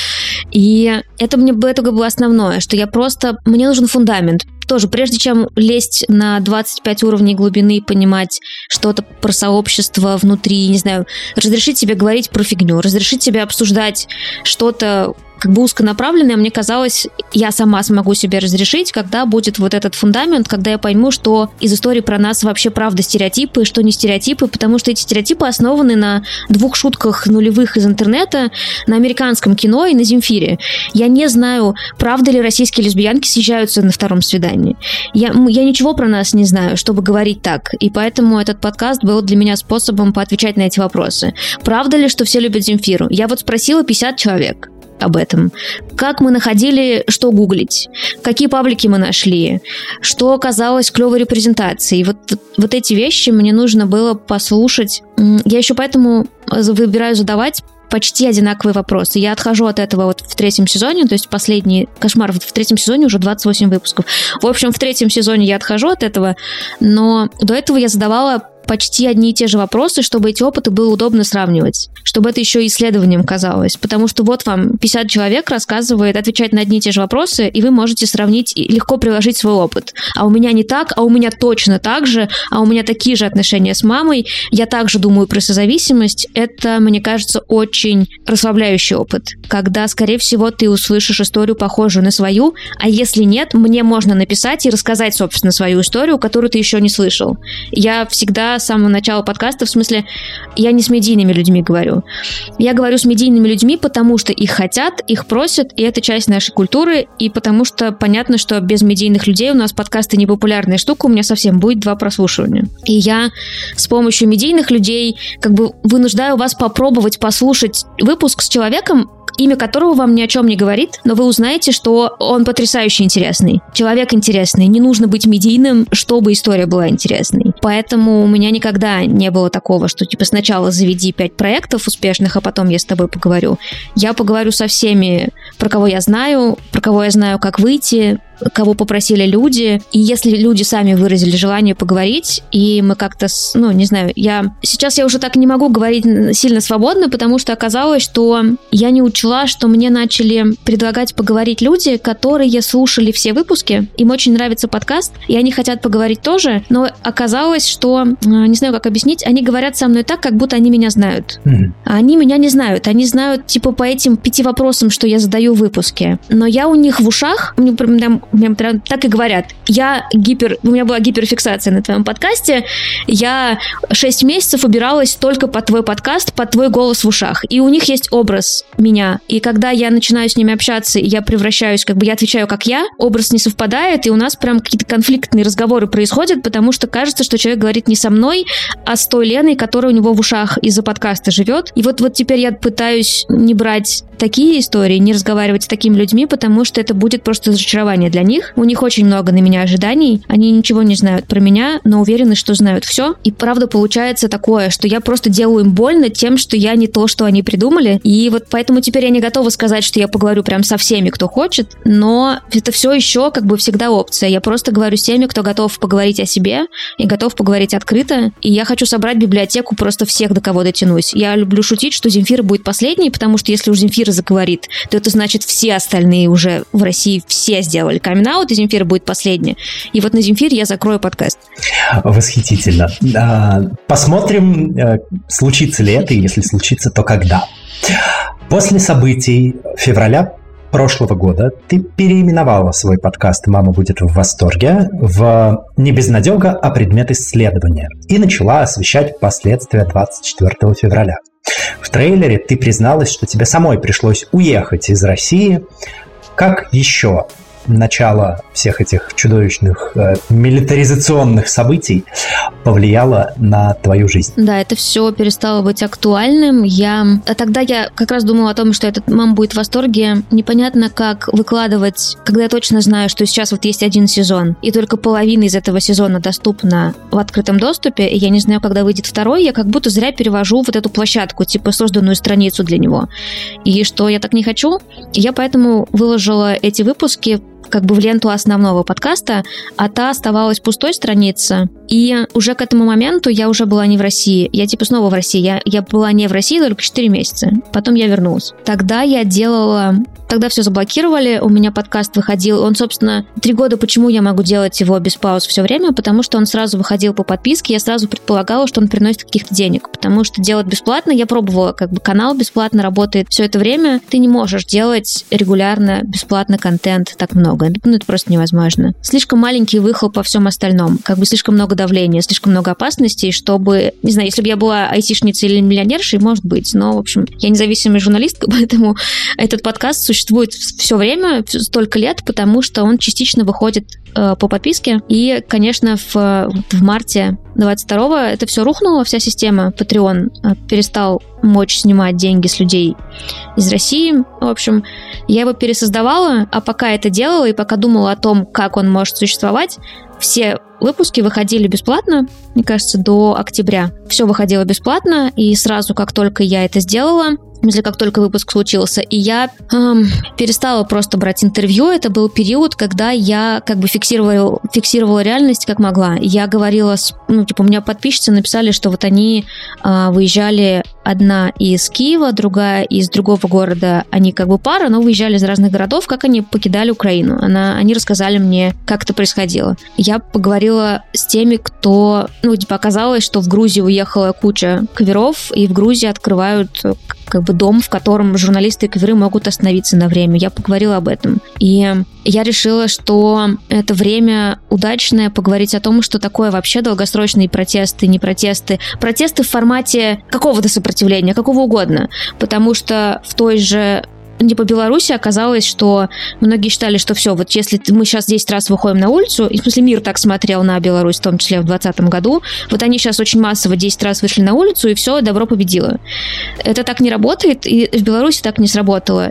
И это было основное, что я просто... Мне нужен фундамент. Тоже, прежде чем лезть на 25 уровней глубины и понимать что-то про сообщество внутри, не знаю, разрешить себе говорить про фигню, разрешить себе обсуждать что-то как бы узконаправленное, мне казалось, я сама смогу себе разрешить, когда будет вот этот фундамент, когда я пойму, что из истории про нас вообще правда стереотипы, что не стереотипы, потому что эти стереотипы основаны на 2 шутках нулевых из интернета, на американском кино и на Земфире. Я не знаю, правда ли российские лесбиянки съезжаются на втором свидании. Я ничего про нас не знаю, чтобы говорить так, и поэтому этот подкаст был для меня способом поотвечать на эти вопросы. Правда ли, что все любят Земфиру? Я вот спросила 50 человек об этом. Как мы находили, что гуглить, какие паблики мы нашли, что оказалось клевой репрезентацией. Вот эти вещи мне нужно было послушать. Я еще поэтому выбираю задавать почти одинаковые вопросы. Я отхожу от этого вот в 3 сезоне, то есть последний кошмар, в 3 сезоне уже 28 выпусков. В общем, в 3 сезоне я отхожу от этого, но до этого я задавала почти одни и те же вопросы, чтобы эти опыты было удобно сравнивать, чтобы это еще исследованием казалось, потому что вот вам 50 человек рассказывает, отвечает на одни и те же вопросы, и вы можете сравнить и легко приложить свой опыт. А у меня не так, а у меня точно так же, а у меня такие же отношения с мамой, я также думаю про созависимость. Это, мне кажется, очень расслабляющий опыт, когда, скорее всего, ты услышишь историю, похожую на свою, а если нет, мне можно написать и рассказать, собственно, свою историю, которую ты еще не слышал. Я всегда с самого начала подкаста, в смысле, я не с медийными людьми говорю. Я говорю с медийными людьми, потому что их хотят, их просят, и это часть нашей культуры, и потому что понятно, что без медийных людей у нас подкасты непопулярная штука, у меня совсем будет 2 прослушивания. И я с помощью медийных людей как бы вынуждаю вас попробовать послушать выпуск с человеком, имя которого вам ни о чем не говорит, но вы узнаете, что он потрясающе интересный. Человек интересный. Не нужно быть медийным, чтобы история была интересной. Поэтому у меня никогда не было такого, что типа сначала заведи 5 проектов успешных, а потом я с тобой поговорю. Я поговорю со всеми, про кого я знаю, как выйти, кого попросили люди. И если люди сами выразили желание поговорить, и мы как-то, ну, не знаю, сейчас я уже так не могу говорить сильно свободно, потому что оказалось, что я не учла, что мне начали предлагать поговорить люди, которые слушали все выпуски, им очень нравится подкаст, и они хотят поговорить тоже, но оказалось, что, не знаю, как объяснить, они говорят со мной так, как будто они меня знают. Они меня не знают. Они знают, типа, по этим 5 вопросам, что я задаю в выпуске. Но я у них в ушах, мне прям так и говорят. У меня была гиперфиксация на твоем подкасте. Я 6 месяцев убиралась только под твой подкаст, под твой голос в ушах. И у них есть образ меня. И когда я начинаю с ними общаться, я превращаюсь, как бы я отвечаю, как я, образ не совпадает, и у нас прям какие-то конфликтные разговоры происходят, потому что кажется, что человек говорит не со мной, а с той Леной, которая у него в ушах из-за подкаста живет. И вот теперь я пытаюсь не брать такие истории, не разговаривать с такими людьми, потому что это будет просто разочарование для них. У них очень много на меня ожиданий, они ничего не знают про меня, но уверены, что знают все. И правда получается такое, что я просто делаю им больно тем, что я не то, что они придумали. И вот поэтому теперь я не готова сказать, что я поговорю прям со всеми, кто хочет, но это все еще как бы всегда опция. Я просто говорю с теми, кто готов поговорить о себе и готов поговорить открыто. И я хочу собрать библиотеку просто всех, до кого дотянусь. Я люблю шутить, что Земфира будет последней, потому что если уж Земфира заговорит, то это значит, все остальные уже в России все сделали камин-аут, и Земфира будет последняя. И вот на Земфире я закрою подкаст. Восхитительно. Посмотрим, случится ли это, и если случится, то когда. После событий февраля прошлого года ты переименовала свой подкаст «Мама будет в восторге» в «Не безнадега, а предмет исследования» и начала освещать последствия 24 февраля. В трейлере ты призналась, что тебе самой пришлось уехать из России. Как еще начало всех этих чудовищных милитаризационных событий повлияло на твою жизнь? Да, это все перестало быть актуальным. Тогда я как раз думала о том, что этот «Мама будет в восторге». Непонятно, как выкладывать, когда я точно знаю, что сейчас вот есть один сезон, и только половина из этого сезона доступна в открытом доступе, и я не знаю, когда выйдет второй, я как будто зря перевожу вот эту площадку, типа созданную страницу для него. И что я так не хочу. Я поэтому выложила эти выпуски как бы в ленту основного подкаста, а та оставалась пустой страница. И уже к этому моменту я уже была не в России. Я типа снова в России. Я была не в России только 4 месяца. Потом я вернулась. Тогда все заблокировали, у меня подкаст выходил. Он, собственно, 3 года, почему я могу делать его без пауз все время? Потому что он сразу выходил по подписке, я сразу предполагала, что он приносит каких-то денег. Потому что делать бесплатно, я пробовала, как бы канал бесплатно работает все это время. Ты не можешь делать регулярно бесплатно контент так много. Ну, это просто невозможно. Слишком маленький выхлоп по всем остальном. Как бы слишком много давления, слишком много опасностей, чтобы... Не знаю, если бы я была айтишницей или миллионершей, может быть. Но, в общем, я независимая журналистка, поэтому этот подкаст существует все время, столько лет, потому что он частично выходит по подписке. И, конечно, в марте 22-го это все рухнуло, вся система. Patreon перестал мочь снимать деньги с людей из России. В общем, я его пересоздавала, а пока это делала и пока думала о том, как он может существовать, все выпуски выходили бесплатно, мне кажется, до октября. Все выходило бесплатно, и сразу, как только я это сделала, в смысле, как только выпуск случился, и я перестала просто брать интервью. Это был период, когда я как бы фиксировала реальность как могла. Я говорила, у меня подписчицы написали, что вот они выезжали, одна из Киева, другая из другого города. Они как бы пара, но выезжали из разных городов, как они покидали Украину. Они рассказали мне, как это происходило. Я поговорила с теми, кто... оказалось, что в Грузию уехала куча каверов, и в Грузии открывают... как бы дом, в котором журналисты и каверы могут остановиться на время. Я поговорила об этом. И я решила, что это время удачное поговорить о том, что такое вообще долгосрочные протесты, не протесты. Протесты в формате какого-то сопротивления, какого угодно. Потому что в той же... по Беларуси оказалось, что многие считали, что все, вот если мы сейчас 10 раз выходим на улицу, и в смысле мир так смотрел на Беларусь, в том числе в 2020 году, вот они сейчас очень массово 10 раз вышли на улицу, и все, добро победило. Это так не работает, и в Беларуси так не сработало.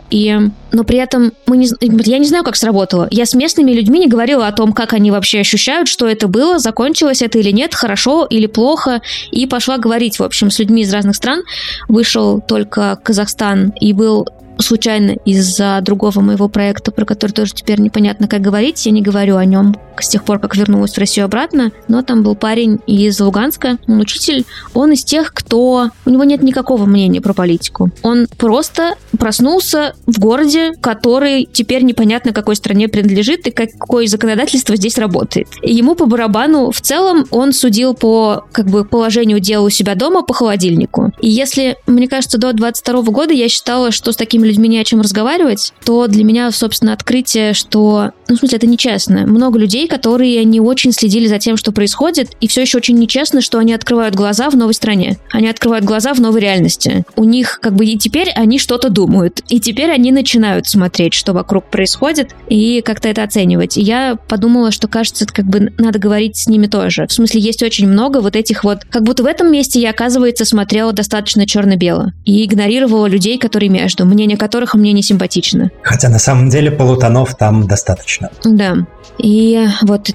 Но при этом я не знаю, как сработало. Я с местными людьми не говорила о том, как они вообще ощущают, что это было, закончилось это или нет, хорошо или плохо, и пошла говорить, в общем, с людьми из разных стран. Вышел только Казахстан и был... случайно из-за другого моего проекта, про который тоже теперь непонятно, как говорить, я не говорю о нем с тех пор, как вернулась в Россию обратно, но там был парень из Луганска, он учитель, он из тех, кто... У него нет никакого мнения про политику. Он просто проснулся в городе, который теперь непонятно какой стране принадлежит и какое законодательство здесь работает. Ему по барабану в целом он судил по положению дела у себя дома, по холодильнику. И если, мне кажется, до 22 года я считала, что с такими людьми не о чем разговаривать, то для меня, собственно, открытие, что... это нечестно. Много людей, которые не очень следили за тем, что происходит, и все еще очень нечестно, что они открывают глаза в новой стране. Они открывают глаза в новой реальности. У них и теперь они что-то думают. И теперь они начинают смотреть, что вокруг происходит, и как-то это оценивать. И я подумала, что, кажется, это надо говорить с ними тоже. В смысле, есть очень много этих Как будто в этом месте я, оказывается, смотрела достаточно черно-бело. И игнорировала людей, которые между. Мнение которых мне не симпатично. Хотя, на самом деле, полутонов там достаточно. Да. И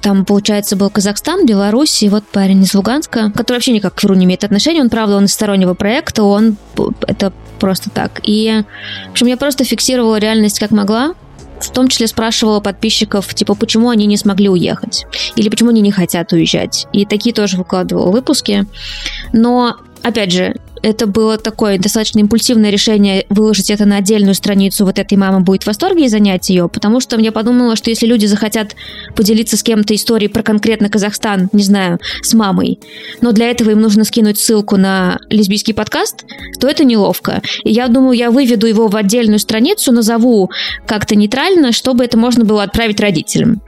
там, получается, был Казахстан, Беларусь, и парень из Луганска, который вообще никак к ВРУ не имеет отношения, он из стороннего проекта, это просто так. И, в общем, я просто фиксировала реальность как могла, в том числе спрашивала подписчиков, почему они не смогли уехать, или почему они не хотят уезжать. И такие тоже выкладывала выпуски. Но, опять же, это было такое достаточно импульсивное решение выложить это на отдельную страницу этой мамы будет в восторге и занять ее, потому что я подумала, что если люди захотят поделиться с кем-то историей про конкретно Казахстан, не знаю, с мамой, но для этого им нужно скинуть ссылку на лесбийский подкаст, то это неловко. И я думаю, я выведу его в отдельную страницу, назову как-то нейтрально, чтобы это можно было отправить родителям.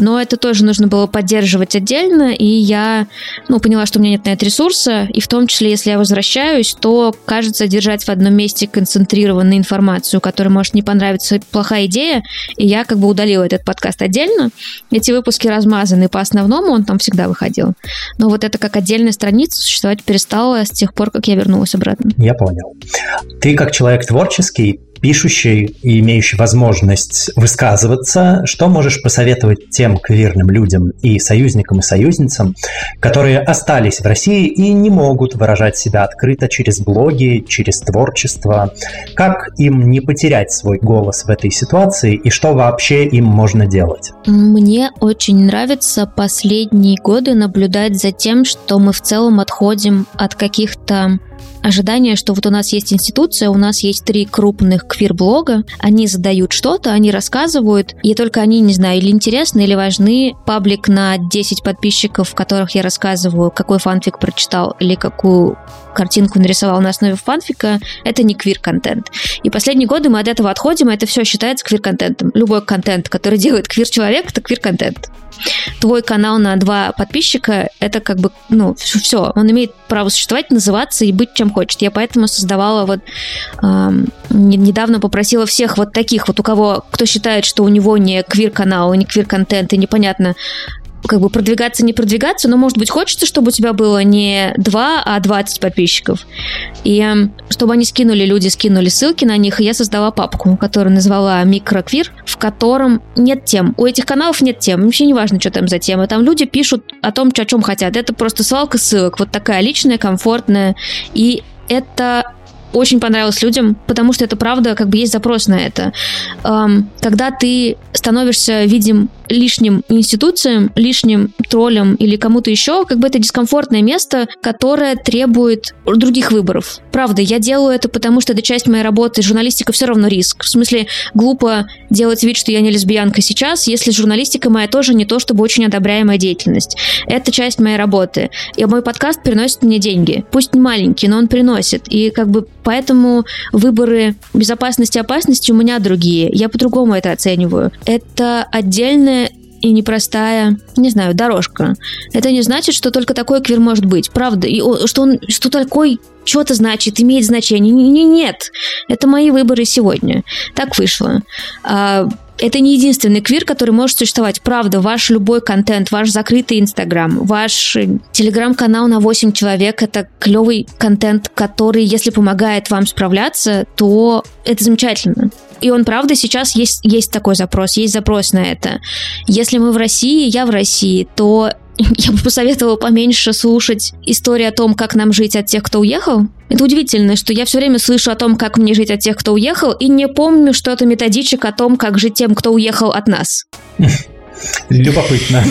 Но это тоже нужно было поддерживать отдельно, и я поняла, что у меня нет на это ресурса, и в том числе, если я возвращаюсь, то, кажется, держать в одном месте концентрированную информацию, которая может не понравиться, плохая идея, и я удалила этот подкаст отдельно. Эти выпуски размазаны по основному, он там всегда выходил. Но это как отдельная страница существовать перестала с тех пор, как я вернулась обратно. Я понял. Ты как человек творческий, пишущий и имеющий возможность высказываться, что можешь посоветовать тем квирным людям и союзникам, и союзницам, которые остались в России и не могут выражать себя открыто через блоги, через творчество? Как им не потерять свой голос в этой ситуации и что вообще им можно делать? Мне очень нравится последние годы наблюдать за тем, что мы в целом отходим от каких-то ожидание, что у нас есть институция, у нас есть 3 крупных квир-блога, они задают что-то, они рассказывают, и только они, не знаю, или интересны, или важны. Паблик на 10 подписчиков, в которых я рассказываю, какой фанфик прочитал, или какую картинку нарисовал на основе фанфика, это не квир-контент. И последние годы мы от этого отходим, и это все считается квир-контентом. Любой контент, который делает квир-человек, это квир-контент. Твой канал на 2 подписчика, это все. Он имеет право существовать, называться и быть чем хочет. Я поэтому создавала недавно попросила всех таких у кого, кто считает, что у него не квир-канал, не квир-контент, и непонятно, продвигаться, не продвигаться, но, может быть, хочется, чтобы у тебя было не 2, а 20 подписчиков. И чтобы они люди скинули ссылки на них, и я создала папку, которую назвала «Микроквир», в котором нет тем. У этих каналов нет тем. Вообще не важно, что там за тема. Там люди пишут о том, о чем хотят. Это просто свалка ссылок. Такая личная, комфортная. И это... очень понравилось людям, потому что это правда, есть запрос на это. Когда ты становишься видим лишним институциям, лишним троллем или кому-то еще, это дискомфортное место, которое требует других выборов. Правда, я делаю это, потому что это часть моей работы. Журналистика все равно риск. В смысле, глупо делать вид, что я не лесбиянка сейчас, если журналистика моя тоже не то, чтобы очень одобряемая деятельность. Это часть моей работы. И мой подкаст приносит мне деньги. Пусть не маленький, но он приносит. И поэтому выборы безопасности и опасности у меня другие. Я по-другому это оцениваю. Это отдельная и непростая, дорожка. Это не значит, что только такой квир может быть. Правда. И что такой что-то значит, имеет значение. Нет. Это мои выборы сегодня. Так вышло. Это не единственный квир, который может существовать. Правда, ваш любой контент, ваш закрытый Инстаграм, ваш Телеграм-канал на 8 человек – это клевый контент, который, если помогает вам справляться, то это замечательно. И он, правда, сейчас есть такой запрос, есть запрос на это. Если мы в России, я в России, то... я бы посоветовала поменьше слушать истории о том, как нам жить от тех, кто уехал. Это удивительно, что я все время слышу о том, как мне жить от тех, кто уехал, и не помню что-то методичек о том, как жить тем, кто уехал от нас. Любопытно.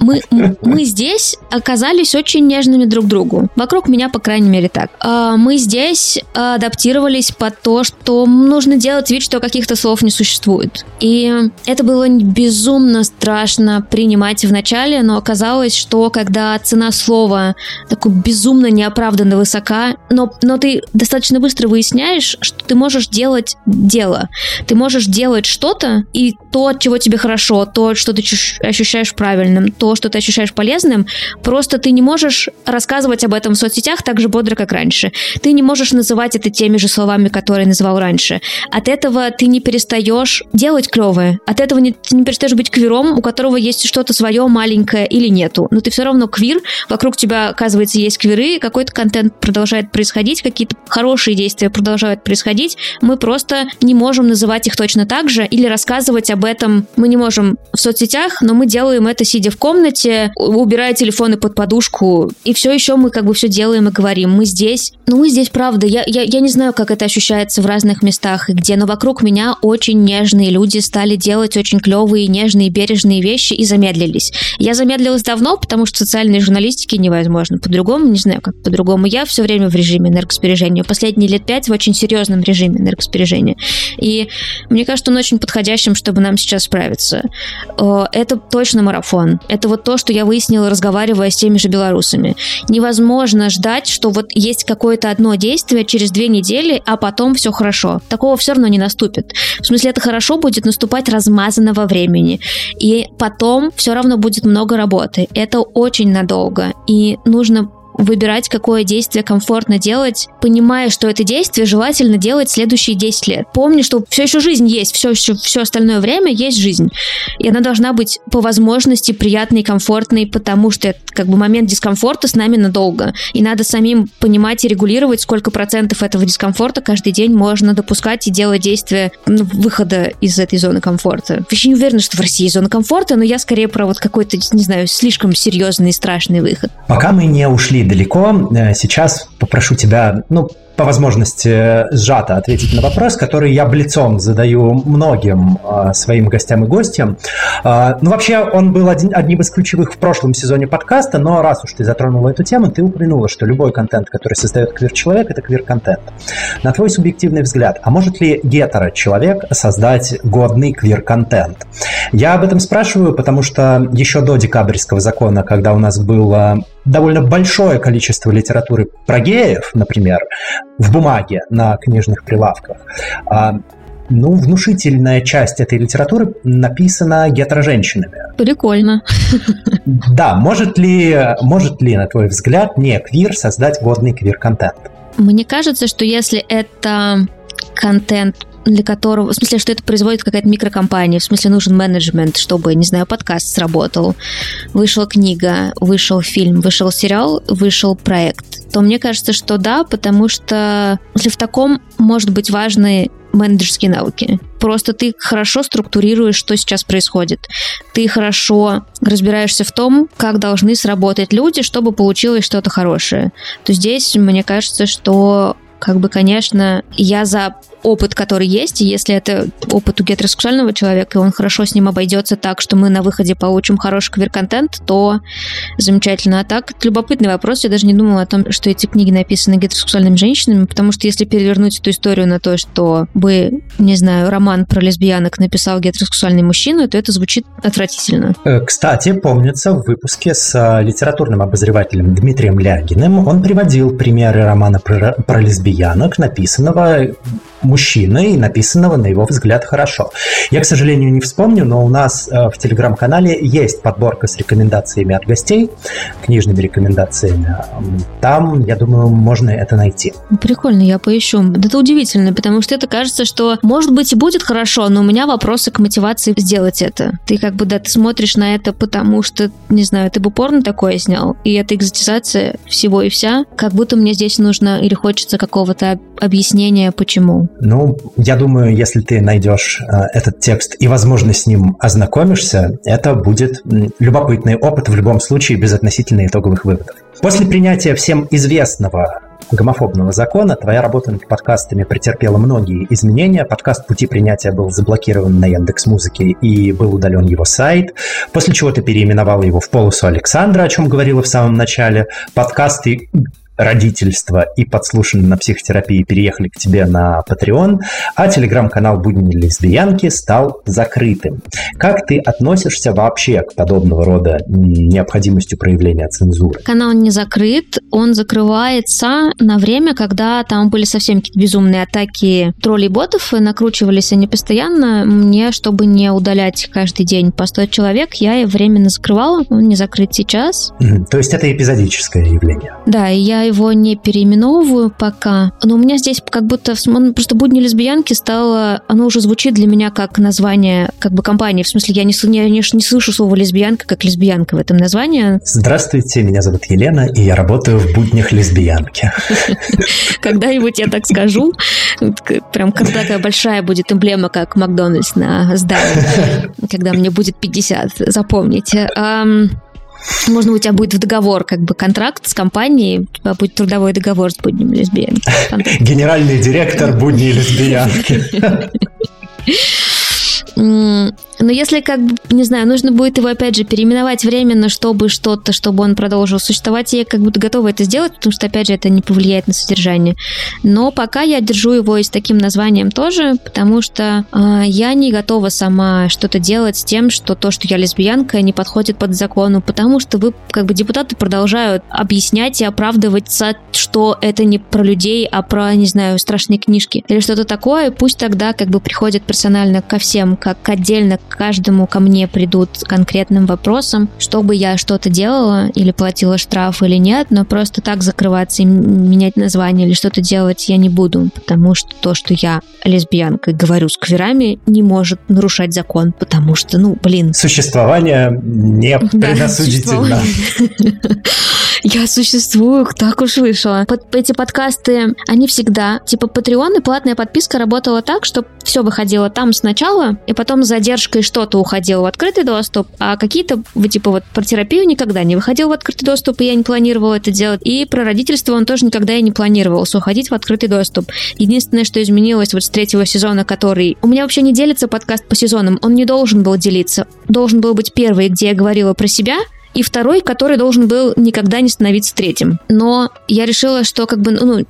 Мы здесь оказались очень нежными друг к другу. Вокруг меня, по крайней мере, так. Мы здесь адаптировались под то, что нужно делать вид, что каких-то слов не существует. И это было безумно страшно принимать вначале, но оказалось, что когда цена слова такой безумно неоправданно высока, но ты достаточно быстро выясняешь, что ты можешь делать дело. Ты можешь делать что-то, и то, от чего тебе хорошо, то, что ты ощущаешь правильным, то, что ты ощущаешь полезным, просто ты не можешь рассказывать об этом в соцсетях так же бодро, как раньше. Ты не можешь называть это теми же словами, которые называл раньше. От этого ты не перестаешь делать клевое. От этого ты не перестаешь быть квиром, у которого есть что-то свое маленькое или нету. Но ты все равно квир, вокруг тебя, оказывается, есть квиры, какой-то контент продолжает происходить, какие-то хорошие действия продолжают происходить. Мы просто не можем называть их точно так же или рассказывать об этом. Мы не можем в соцсетях, но мы делаем это, сидя в комнате, убирая телефоны под подушку, и все еще мы как бы все делаем и говорим. Мы здесь. Ну, мы здесь, правда. Я не знаю, как это ощущается в разных местах и где, но вокруг меня очень нежные люди стали делать очень клевые, нежные, бережные вещи и замедлились. Я замедлилась давно, потому что в социальной журналистике невозможно по-другому, не знаю, как по-другому. Я все время в режиме энергосбережения. Последние 5 лет в очень серьезном режиме энергосбережения. И мне кажется, он очень подходящим, чтобы нам сейчас справиться. Это точно марафон. Это вот то, что я выяснила, разговаривая с теми же белорусами. Невозможно ждать, что вот есть какое-то одно действие через 2 недели, а потом все хорошо. Такого все равно не наступит. В смысле, это хорошо будет наступать размазанно во времени. И потом все равно будет много работы. Это очень надолго. И нужно выбирать, какое действие комфортно делать, понимая, что это действие желательно делать следующие 10 лет. Помни, что все еще жизнь есть, все остальное время есть жизнь. И она должна быть по возможности приятной, комфортной, потому что это, как бы, момент дискомфорта с нами надолго. И надо самим понимать и регулировать, сколько процентов этого дискомфорта каждый день можно допускать и делать действия выхода из этой зоны комфорта. Вообще не уверена, что в России зона комфорта, но я скорее про вот какой-то, не знаю, слишком серьезный и страшный выход. Пока мы не ушли далеко, сейчас попрошу тебя, по возможности сжато ответить на вопрос, который я блицом задаю многим своим гостям и гостям. Вообще, он был одним из ключевых в прошлом сезоне подкаста, но раз уж ты затронула эту тему, ты упомянула, что любой контент, который создает квир-человек, это квир-контент. На твой субъективный взгляд, а может ли гетеро-человек создать годный квир-контент? Я об этом спрашиваю, потому что еще до декабрьского закона, когда у нас было довольно большое количество литературы про геев, например, в бумаге на книжных прилавках, внушительная часть этой литературы написана гетероженщинами. Прикольно. Да, может ли, на твой взгляд, не квир создать годный квир-контент? Мне кажется, что если это контент, для которого, в смысле, что это производит какая-то микрокомпания, в смысле, нужен менеджмент, чтобы, не знаю, подкаст сработал, вышла книга, вышел фильм, вышел сериал, вышел проект, то мне кажется, что да, потому что в таком, может быть, важны менеджерские навыки. Просто ты хорошо структурируешь, что сейчас происходит. Ты хорошо разбираешься в том, как должны сработать люди, чтобы получилось что-то хорошее. То здесь, мне кажется, что, конечно, я за опыт, который есть, и если это опыт у гетеросексуального человека, и он хорошо с ним обойдется так, что мы на выходе получим хороший квир-контент, то замечательно. А так, это любопытный вопрос. Я даже не думала о том, что эти книги написаны гетеросексуальными женщинами, потому что если перевернуть эту историю на то, что бы, не знаю, роман про лесбиянок написал гетеросексуальный мужчина, то это звучит отвратительно. Кстати, помнится, в выпуске с литературным обозревателем Дмитрием Лягиным он приводил примеры романа про лесбиянок, написанного мужчиной, написанного, на его взгляд, хорошо. Я, к сожалению, не вспомню, но у нас в Телеграм-канале есть подборка с рекомендациями от гостей, книжными рекомендациями. Там, я думаю, можно это найти. Прикольно, я поищу. Это удивительно, потому что это кажется, что, может быть, и будет хорошо, но у меня вопросы к мотивации сделать это. Ты ты смотришь на это, потому что, не знаю, ты бы порно такое снял, и эта экзотизация всего и вся, как будто мне здесь нужно или хочется какого-то объяснения, почему. Я думаю, если ты найдешь этот текст и, возможно, с ним ознакомишься, это будет любопытный опыт в любом случае, без относительно итоговых выводов. После принятия всем известного гомофобного закона. Твоя работа над подкастами претерпела многие изменения. Подкаст «Пути принятия» был заблокирован на Яндекс.Музыке и был удален его сайт, после чего ты переименовала его в «Полосу Александра», о чем говорила в самом начале. Подкасты «Родительство» и «Подслушанные на психотерапии» переехали к тебе на Patreon, а телеграм-канал «Будни Лесбиянки» стал закрытым. Как ты относишься вообще к подобного рода необходимости проявления цензуры? Канал не закрыт, он закрывается на время, когда там были совсем какие-то безумные атаки троллей и ботов, и накручивались они постоянно. Мне, чтобы не удалять каждый день по 100 человек, я и временно закрывала, он не закрыт сейчас. То есть это эпизодическое явление? Да, и я его не переименовываю пока, но у меня здесь как будто... Просто «Будни лесбиянки» стало... Оно уже звучит для меня как название как бы компании. В смысле, я не слышу слово «лесбиянка» как «лесбиянка» в этом названии. Здравствуйте, меня зовут Елена, и я работаю в «Буднях лесбиянки». Когда-нибудь я так скажу. Прям когда такая большая будет эмблема, как Макдональдс на здании. Когда мне будет 50, запомните. Можно, у тебя будет в договор, как бы контракт с компанией, у тебя будет трудовой договор с «Буднями лесбиянки». Генеральный директор «Будни лесбиянки». Но если, как бы, не знаю, нужно будет его, опять же, переименовать временно, чтобы он продолжил существовать, я как будто готова это сделать, потому что, опять же, это не повлияет на содержание. Но пока я держу его и с таким названием тоже, потому что я не готова сама что-то делать с тем, что то, что я лесбиянка, не подходит под закону, потому что вы, как бы, депутаты продолжают объяснять и оправдываться, что это не про людей, а про, не знаю, страшные книжки или что-то такое. Пусть тогда, как бы, приходят персонально ко всем, как отдельно к каждому ко мне придут с конкретным вопросом, чтобы я что-то делала или платила штраф или нет, но просто так закрываться и менять название или что-то делать я не буду, потому что то, что я лесбиянка и говорю скверами, не может нарушать закон, потому что, Существование не предосудительно. Я существую, так уж вышло. Эти подкасты, они всегда... Типа Patreon и платная подписка работала так, что все выходило там сначала, и потом с задержкой что-то уходило в открытый доступ, а какие-то, про терапию никогда не выходил в открытый доступ, и я не планировала это делать. И про родительство он тоже никогда и не планировался уходить в открытый доступ. Единственное, что изменилось вот с 3-го сезона, который... У меня вообще не делится подкаст по сезонам, он не должен был делиться. Должен был быть первый, где я говорила про себя, и второй, который должен был никогда не становиться третьим. Но я решила, что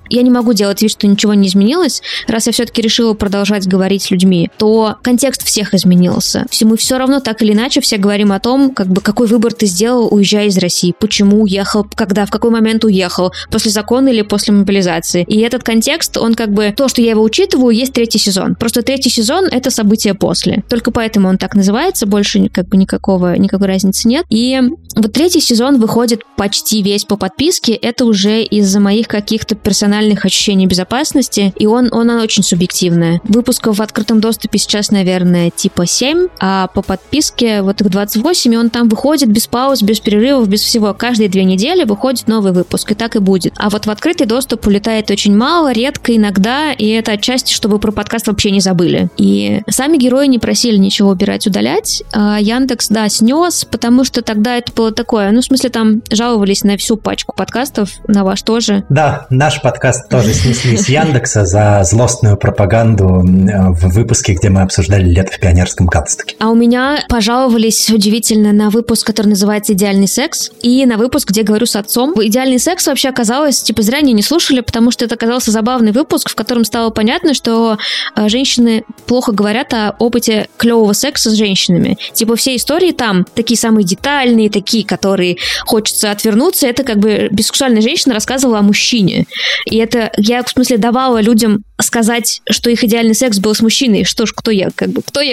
я не могу делать вид, что ничего не изменилось. Раз я все-таки решила продолжать говорить с людьми, то контекст всех изменился. Мы все равно так или иначе все говорим о том, какой выбор ты сделал, уезжая из России, почему уехал, когда, в какой момент уехал, после закона или после мобилизации. И этот контекст, он то, что я его учитываю, есть 3-й сезон. Просто 3-й сезон — это событие после. Только поэтому он так называется, больше никакой разницы нет. И... Вот 3-й сезон выходит почти весь по подписке. Это уже из-за моих каких-то персональных ощущений безопасности. И он очень субъективный. Выпусков в открытом доступе сейчас, наверное, 7. А по подписке их 28. И он там выходит без пауз, без перерывов, без всего. Каждые 2 недели выходит новый выпуск. И так и будет. А вот в открытый доступ улетает очень мало, редко, иногда. И это отчасти, чтобы про подкаст вообще не забыли. И сами герои не просили ничего убирать, удалять. А Яндекс, да, снес, потому что тогда это было такое. Там жаловались на всю пачку подкастов, на ваш тоже. Да, наш подкаст тоже снесли с Яндекса за злостную пропаганду в выпуске, где мы обсуждали лето в пионерском галстуке. А у меня пожаловались удивительно на выпуск, который называется «Идеальный секс», и на выпуск, где говорю с отцом. «Идеальный секс» вообще оказалось, зря они не слушали, потому что это оказался забавный выпуск, в котором стало понятно, что женщины плохо говорят о опыте клевого секса с женщинами. Все истории там такие самые детальные, такие, которые хочется отвернуться, это бисексуальная женщина рассказывала о мужчине. И это я, давала людям сказать, что их идеальный секс был с мужчиной. Что ж, кто я,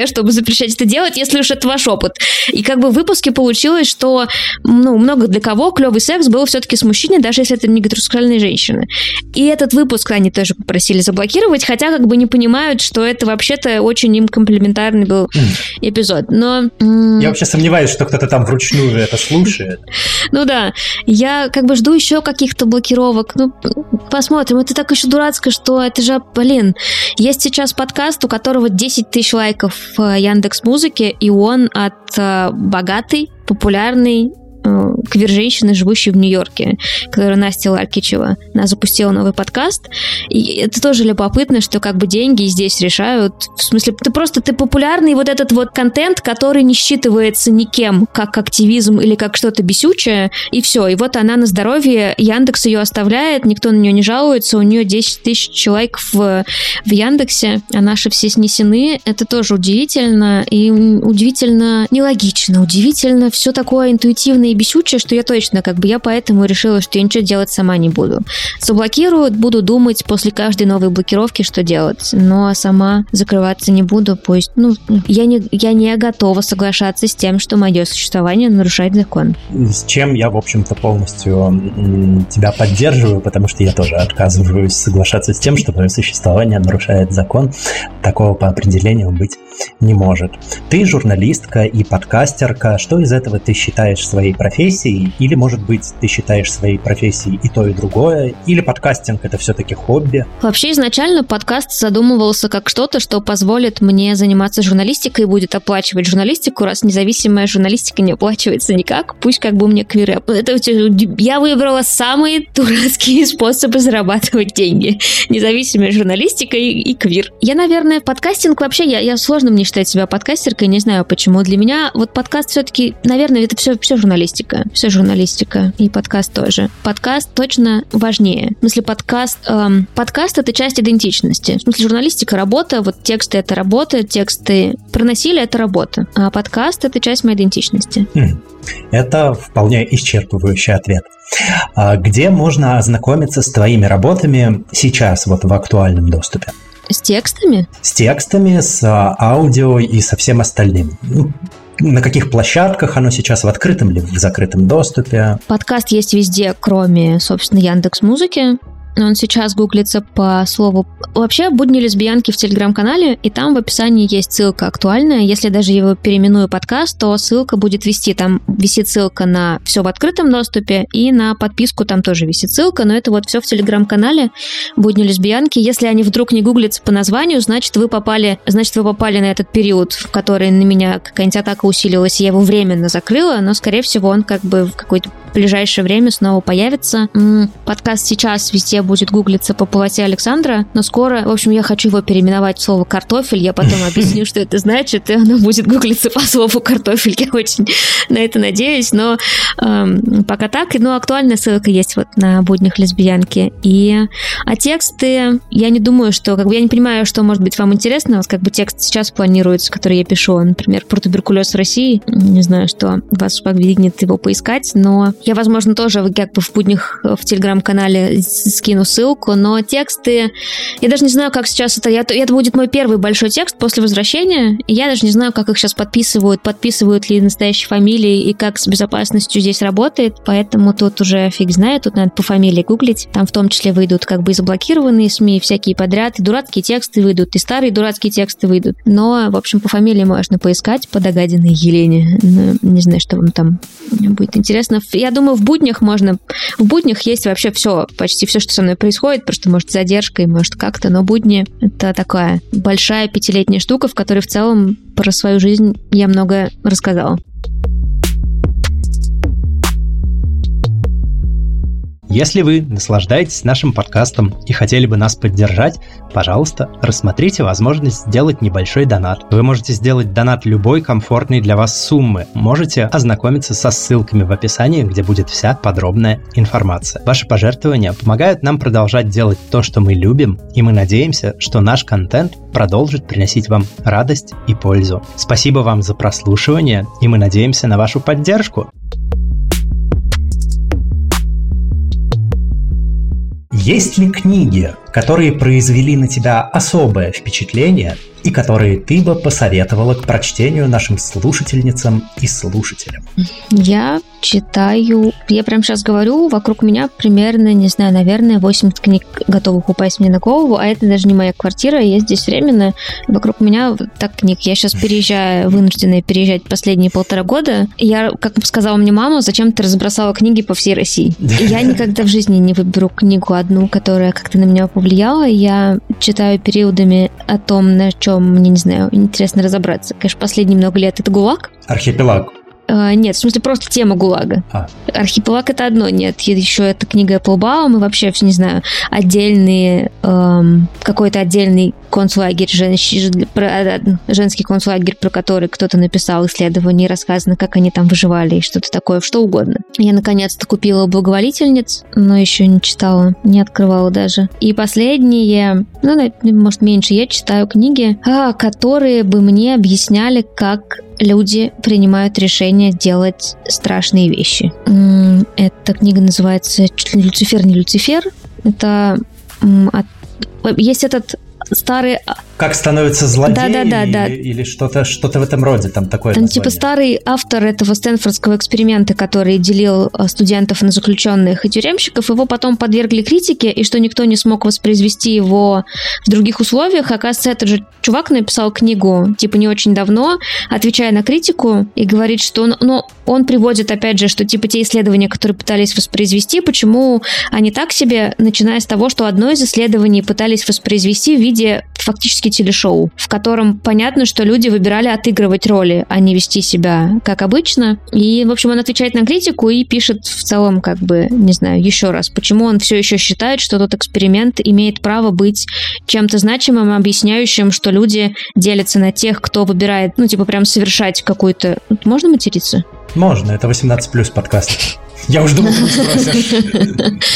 чтобы запрещать это делать, если уж это ваш опыт. И в выпуске получилось, что много для кого клевый секс был все-таки с мужчиной, даже если это не гетеросексуальные женщины. И этот выпуск они тоже попросили заблокировать, хотя не понимают, что это вообще-то очень им комплиментарный был эпизод. Но... Я вообще сомневаюсь, что кто-то там вручную это слушает. Я жду еще каких-то блокировок. Посмотрим. Это так еще дурацко, что это же, есть сейчас подкаст, у которого 10 тысяч лайков в Яндекс.Музыке, и он от богатой, популярной квир-женщины, живущей в Нью-Йорке, которая Настя Ларкичева. Она запустила новый подкаст. И это тоже любопытно, что как бы деньги здесь решают. В смысле, ты популярный вот этот вот контент, который не считывается никем как активизм или как что-то бесючее, и все. И вот она на здоровье, Яндекс ее оставляет, никто на нее не жалуется, у нее 10 тысяч человек в Яндексе, а наши все снесены. Это тоже удивительно, и удивительно нелогично, удивительно все такое интуитивное и бесючее, что я точно, я поэтому решила, что я ничего делать сама не буду. Заблокируют, буду думать после каждой новой блокировки, что делать, но сама закрываться не буду, пусть, я не готова соглашаться с тем, что мое существование нарушает закон. С чем я, в общем-то, полностью тебя поддерживаю, потому что я тоже отказываюсь соглашаться с тем, что мое существование нарушает закон. Такого по определению быть не может. Ты журналистка и подкастерка. Что из этого ты считаешь своей профессией? Или, может быть, ты считаешь своей профессией и то, и другое? Или подкастинг — это все-таки хобби? Вообще, изначально подкаст задумывался как что-то, что позволит мне заниматься журналистикой и будет оплачивать журналистику, раз независимая журналистика не оплачивается никак. Пусть мне квиры. Я выбрала самые дурацкие способы зарабатывать деньги. Независимая журналистика и квир. Я, наверное, подкастинг вообще... Я сложно мне считать себя подкастеркой, не знаю почему. Для меня вот подкаст все-таки, наверное, это все журналистика. Все журналистика. И подкаст тоже. Подкаст точно важнее. В смысле, подкаст — это часть идентичности. В смысле, журналистика — работа, вот тексты — это работа, тексты проносили — это работа. А подкаст — это часть моей идентичности. Это вполне исчерпывающий ответ. Где можно ознакомиться с твоими работами сейчас, вот в актуальном доступе? С текстами? С текстами, с аудио и со всем остальным. На каких площадках оно сейчас, в открытом или в закрытом доступе? Подкаст есть везде, кроме, собственно, Яндекс.Музыки. Он сейчас гуглится по слову... Вообще, «Будни лесбиянки» в телеграм-канале, и там в описании есть ссылка актуальная. Если я даже его переименую подкаст, то ссылка будет вести. Там висит ссылка на все в открытом доступе, и на подписку там тоже висит ссылка, но это вот все в телеграм-канале «Будни лесбиянки». Если они вдруг не гуглятся по названию, значит, вы попали на этот период, в который на меня какая-нибудь атака усилилась, я его временно закрыла, но, скорее всего, он в какой-то ближайшее время снова появится. Подкаст сейчас везде будет гуглиться по полосе Александра, но скоро, в общем, я хочу его переименовать в слово «картофель», я потом объясню, что это значит, и оно будет гуглиться по слову «картофель», я очень на это надеюсь, но пока так, но актуальная ссылка есть вот на «Буднях лесбиянки». А тексты, я не думаю, что, я не понимаю, что может быть вам интересно, вот текст сейчас планируется, который я пишу, например, про туберкулез в России, не знаю, что вас подвигнет его поискать, но я, возможно, тоже в «Буднях» в телеграм-канале скину ссылку, но тексты... Я даже не знаю, как сейчас это... Это будет мой первый большой текст после возвращения, и я даже не знаю, как их сейчас подписывают ли настоящие фамилии, и как с безопасностью здесь работает, поэтому тут уже фиг знает, тут надо по фамилии гуглить. Там в том числе выйдут и заблокированные СМИ, всякие подряд, и дурацкие тексты выйдут, и старые дурацкие тексты выйдут. Но, в общем, по фамилии можно поискать, по Догадиной Елене. Не знаю, что вам там будет интересно. Я думаю, в «Буднях» можно... В «Буднях» есть вообще все, почти все, что со мной происходит, просто, может, с задержкой, может, как-то, но «Будни» — это такая большая пятилетняя штука, в которой в целом про свою жизнь я много рассказала. Если вы наслаждаетесь нашим подкастом и хотели бы нас поддержать, пожалуйста, рассмотрите возможность сделать небольшой донат. Вы можете сделать донат любой комфортной для вас суммы. Можете ознакомиться со ссылками в описании, где будет вся подробная информация. Ваши пожертвования помогают нам продолжать делать то, что мы любим, и мы надеемся, что наш контент продолжит приносить вам радость и пользу. Спасибо вам за прослушивание, и мы надеемся на вашу поддержку. Есть ли книги, которые произвели на тебя особое впечатление и которые ты бы посоветовала к прочтению нашим слушательницам и слушателям? Я читаю... Я прямо сейчас говорю, вокруг меня примерно, не знаю, наверное, 80 книг, готовых упасть мне на голову, а это даже не моя квартира, я здесь временно. Вокруг меня так книг. Я сейчас вынуждена переезжать последние 1,5 года. Я, как сказала мне мама, зачем ты разбросала книги по всей России? Я никогда в жизни не выберу книгу одну, которая как-то на меня повлияла. Я читаю периодами о том, на чем мне, не знаю, интересно разобраться. Конечно, последние много лет это «ГУЛАГ». «Архипелаг». Нет, в смысле, просто тема ГУЛАГа. «Архипелаг» — это одно, нет. Еще это книга Эпплбаум, и вообще, не знаю, отдельные... какой-то отдельный концлагерь, женский концлагерь, про который кто-то написал исследование, и рассказано, как они там выживали, и что-то такое, что угодно. Я, наконец-то, купила «Благоволительниц», но еще не читала, не открывала даже. И последнее... Ну, может, меньше. Я читаю книги, которые бы мне объясняли, как... люди принимают решение делать страшные вещи. Эта книга называется «Люцифер, не Люцифер». Это есть этот старый... Как становится злодей, да. Или что-то в этом роде, там такое название. Типа старый автор этого стэнфордского эксперимента, который делил студентов на заключенных и тюремщиков, его потом подвергли критике, и что никто не смог воспроизвести его в других условиях. Оказывается, этот же чувак написал книгу, типа, не очень давно, отвечая на критику, и говорит, что он приводит, опять же, что типа те исследования, которые пытались воспроизвести, почему они так себе, начиная с того, что одно из исследований пытались воспроизвести в виде фактически телешоу, в котором понятно, что люди выбирали отыгрывать роли, а не вести себя как обычно. И, в общем, он отвечает на критику и пишет в целом, как бы, не знаю, еще раз, почему он все еще считает, что тот эксперимент имеет право быть чем-то значимым, объясняющим, что люди делятся на тех, кто выбирает, ну, типа, прям совершать какую-то... Можно материться? Можно, это 18+ подкаст. Я уже думал, ты не спросишь.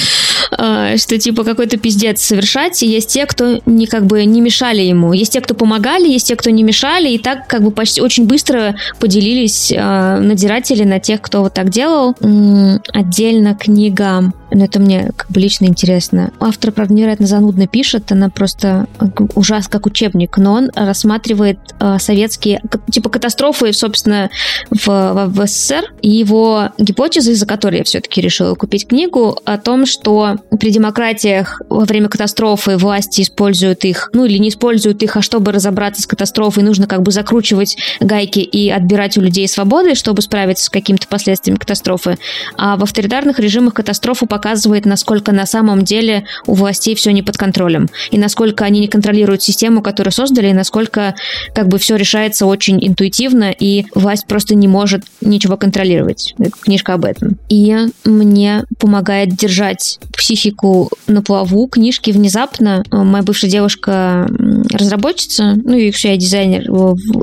Что типа какой-то пиздец совершать, и есть те, кто не, как бы, не мешали ему. Есть те, кто помогали, есть те, кто не мешали, и так как бы почти очень быстро поделились надиратели на тех, кто вот так делал. Отдельно книга, но это мне как бы лично интересно. Автор, правда, невероятно занудно пишет, она просто ужас как учебник, но он рассматривает советские, типа, катастрофы, собственно, в СССР, и его гипотеза, из-за которой я все-таки решила купить книгу, о том, что при демократиях во время катастрофы власти используют их, ну или не используют их, а чтобы разобраться с катастрофой, нужно как бы закручивать гайки и отбирать у людей свободы, чтобы справиться с какими-то последствиями катастрофы. А в авторитарных режимах катастрофу показывает, насколько на самом деле у властей все не под контролем, и насколько они не контролируют систему, которую создали, и насколько как бы все решается очень интуитивно, и власть просто не может ничего контролировать. Книжка об этом. И мне помогает держать психику на плаву книжки внезапно. Моя бывшая девушка разработчица, ну и вообще я дизайнер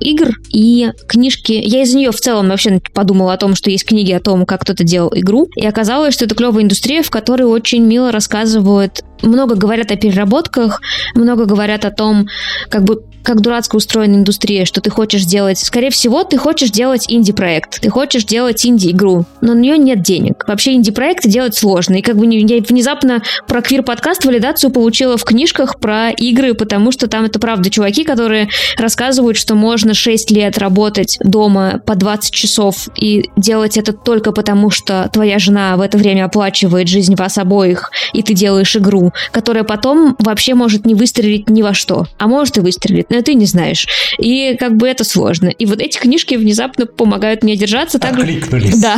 игр, и книжки... Я из нее в целом вообще подумала о том, что есть книги о том, как кто-то делал игру, и оказалось, что это клевая индустрия, в которой очень мило рассказывают... Много говорят о переработках, много говорят о том, как бы, как дурацко устроена индустрия, что ты хочешь делать... Скорее всего, ты хочешь делать инди-проект, ты хочешь делать инди-игру, но на нее нет денег. Вообще инди-проекты делать сложно. И как бы я внезапно про квир-подкаст валидацию получила в книжках про игры, потому что там это правда чуваки, которые рассказывают, что можно 6 лет работать дома по 20 часов и делать это только потому, что твоя жена в это время оплачивает жизнь вас обоих, и ты делаешь игру, которая потом вообще может не выстрелить ни во что. А может и выстрелит, но ты не знаешь. И как бы это сложно. И вот эти книжки внезапно помогают мне держаться. Откликнулись. Да.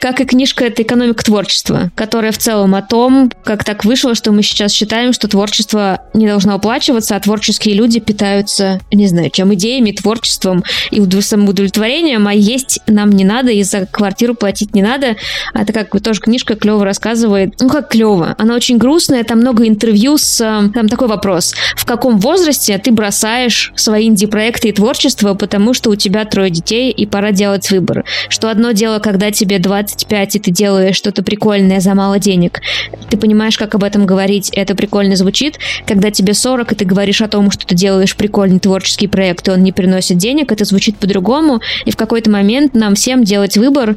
Как и книжка «Это экономика творчества», которая в целом о том, как так вышло, что мы сейчас считаем, что творчество не должно оплачиваться, а творческие люди питаются, не знаю, чем, идеями, творчеством и самоудовлетворением, а есть нам не надо, и за квартиру платить не надо. А это как бы тоже книжка клево рассказывает. Ну, как клево. Она очень грустная, там много интервью с... Там такой вопрос. В каком возрасте ты бросаешь свои инди-проекты и творчество, потому что у тебя 3 детей, и пора делать выбор? Что одно дело, когда тебе 25, и ты делаешь что-то прикольное за мало денег. Ты понимаешь, как об этом говорить, это прикольно звучит. Когда тебе 40, и ты говоришь о том, что ты делаешь прикольный творческий проект, и он не приносит денег, это звучит по-другому. И в какой-то момент нам всем делать выбор,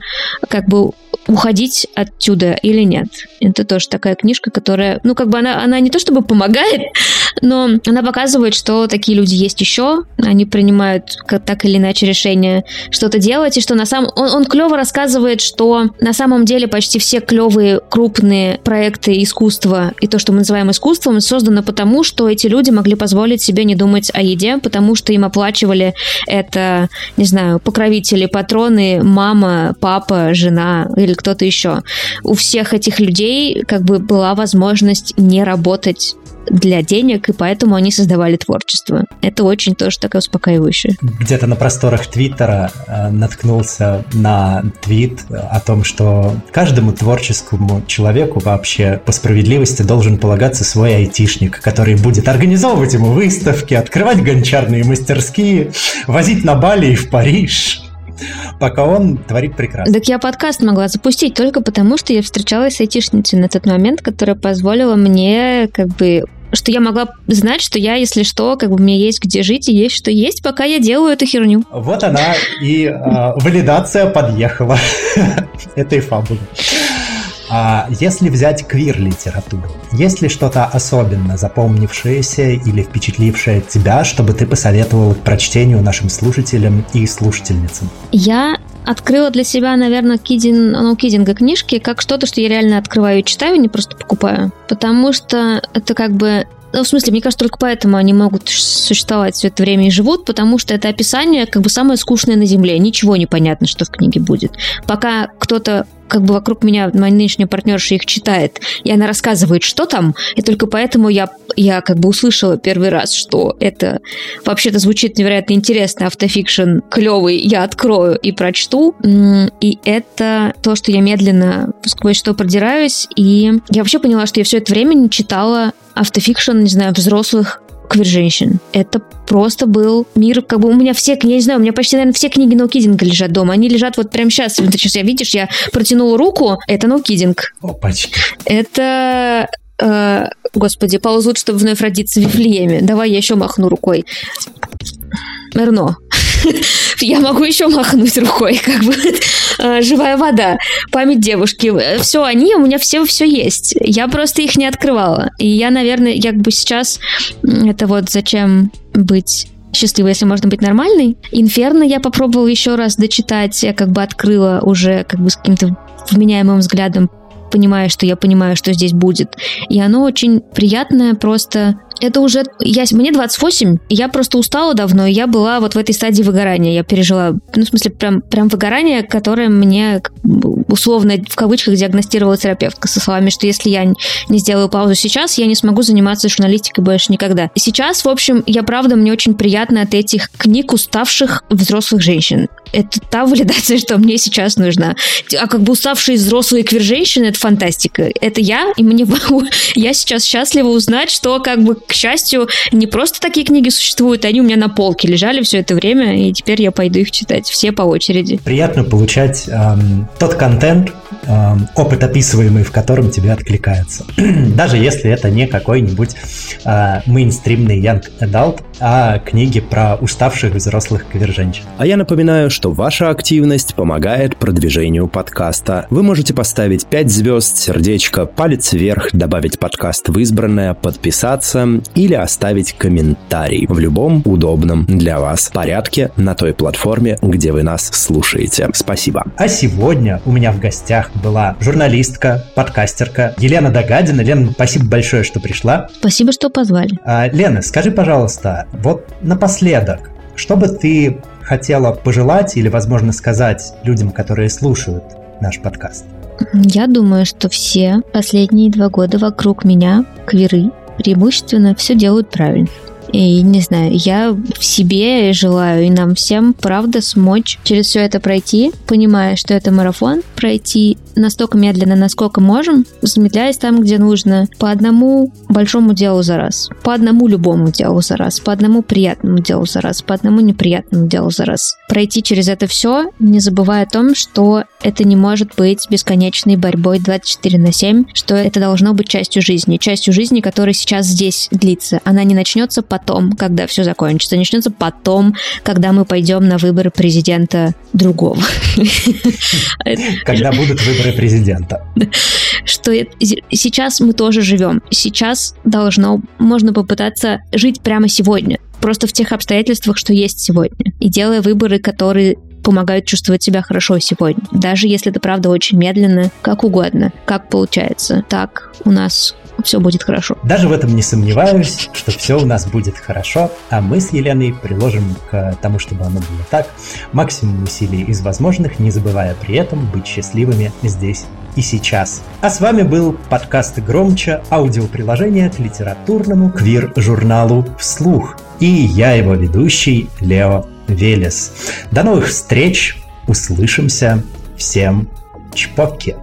как бы уходить оттуда или нет. Это тоже такая книжка, которая... Ну, как бы она не то чтобы помогает, но она показывает, что такие люди есть еще, они принимают так или иначе решение что-то делать, и что на самом... Он клево рассказывает, что на самом деле почти все клевые крупные проекты искусства и то, что мы называем искусством, создано потому, что эти люди могли позволить себе не думать о еде, потому что им оплачивали это, не знаю, покровители, патроны, мама, папа, жена или кто-то еще. У всех этих людей как бы была возможность не работать для денег, и поэтому они создавали творчество. Это очень тоже такое успокаивающее. Где-то на просторах Твиттера наткнулся на твит о том, что каждому творческому человеку вообще по справедливости должен полагаться свой айтишник, который будет организовывать ему выставки, открывать гончарные мастерские, возить на Бали и в Париж, пока он творит прекрасно. Так я подкаст могла запустить только потому, что я встречалась с айтишницей на тот момент, которая позволила мне, что я могла знать, что я, если что, у меня есть где жить и есть что есть, пока я делаю эту херню. Вот она и валидация подъехала этой фабулы. А если взять квир-литературу, есть ли что-то особенно запомнившееся или впечатлившее тебя, чтобы ты посоветовала к прочтению нашим слушателям и слушательницам? Я открыла для себя, наверное, No Kidding книжки как что-то, что я реально открываю и читаю, не просто покупаю. Потому что это мне кажется, только поэтому они могут существовать все это время и живут, потому что это описание самое скучное на Земле. Ничего не понятно, что в книге будет. Пока кто-то вокруг меня, моя нынешняя партнерша, их читает, и она рассказывает, что там, и только поэтому я услышала первый раз, что это вообще-то звучит невероятно интересно, автофикшн клевый, я открою и прочту, и это то, что я медленно сквозь что продираюсь, и я вообще поняла, что я все это время не читала автофикшн, взрослых квир-женщин. Это просто был мир, у меня все, у меня почти, наверное, все книги No Kidding лежат дома. Они лежат вот прямо сейчас. Вот сейчас я протянула руку, это No Kidding. Опачки. Это... Господи, паузу, чтобы вновь родиться в Вифлееме. Давай я еще махну рукой. Эрно. Я могу еще махнуть рукой, живая вода, память девушки. Все они, у меня все есть. Я просто их не открывала. И я, наверное, сейчас... Это зачем быть счастливой, если можно быть нормальной. «Инферно» я попробовала еще раз дочитать. Я открыла уже с каким-то вменяемым взглядом, понимая, что я понимаю, что здесь будет. И оно очень приятное просто... Это уже... Мне 28, и я просто устала давно, и я была в этой стадии выгорания. Я пережила, прям выгорание, которое мне условно, в кавычках, диагностировала терапевтка со словами, что если я не сделаю паузу сейчас, я не смогу заниматься журналистикой больше никогда. Сейчас, мне очень приятно от этих книг уставших взрослых женщин. Это та валидация, что мне сейчас нужна. А уставшие взрослые квир-женщины — это фантастика. Это я, и я сейчас счастлива узнать, что к счастью, не просто такие книги существуют, они у меня на полке лежали все это время, и теперь я пойду их читать. Все по очереди. Приятно получать тот контент, опыт описываемый, в котором тебе откликается. Даже если это не какой-нибудь мейнстримный young adult, а книги про уставших взрослых квир-женщин. А я напоминаю, что ваша активность помогает продвижению подкаста. Вы можете поставить 5 звезд, сердечко, палец вверх, добавить подкаст в избранное, подписаться или оставить комментарий в любом удобном для вас порядке на той платформе, где вы нас слушаете. Спасибо. А сегодня у меня в гостях была журналистка, подкастерка Елена Догадина. Лена, спасибо большое, что пришла. Спасибо, что позвали. Лена, скажи, пожалуйста, напоследок, что бы ты хотела пожелать или, возможно, сказать людям, которые слушают наш подкаст? Я думаю, что все последние 2 года вокруг меня квиры преимущественно все делают правильно. И, не знаю, я в себе желаю и нам всем, правда, смочь через все это пройти, понимая, что это марафон, пройти настолько медленно, насколько можем, замедляясь там, где нужно, по одному большому делу за раз, по одному любому делу за раз, по одному приятному делу за раз, по одному неприятному делу за раз. Пройти через это все, не забывая о том, что это не может быть бесконечной борьбой 24/7, что это должно быть частью жизни, которая сейчас здесь длится. Она не начнется потом, когда все закончится. Начнется потом, когда мы пойдем на выборы президента другого. Когда будут выборы президента. Что сейчас мы тоже живем. Сейчас можно попытаться жить прямо сегодня. Просто в тех обстоятельствах, что есть сегодня. И делая выборы, которые помогают чувствовать себя хорошо сегодня. Даже если это, правда, очень медленно, как угодно, как получается. Так у нас все будет хорошо. Даже в этом не сомневаюсь, что все у нас будет хорошо, а мы с Еленой приложим к тому, чтобы оно было так, максимум усилий из возможных, не забывая при этом быть счастливыми здесь и сейчас. А с вами был подкаст «Громче», аудиоприложение к литературному квир-журналу «Вслух». И я его ведущий Лео Велес. До новых встреч, услышимся, всем чпоки!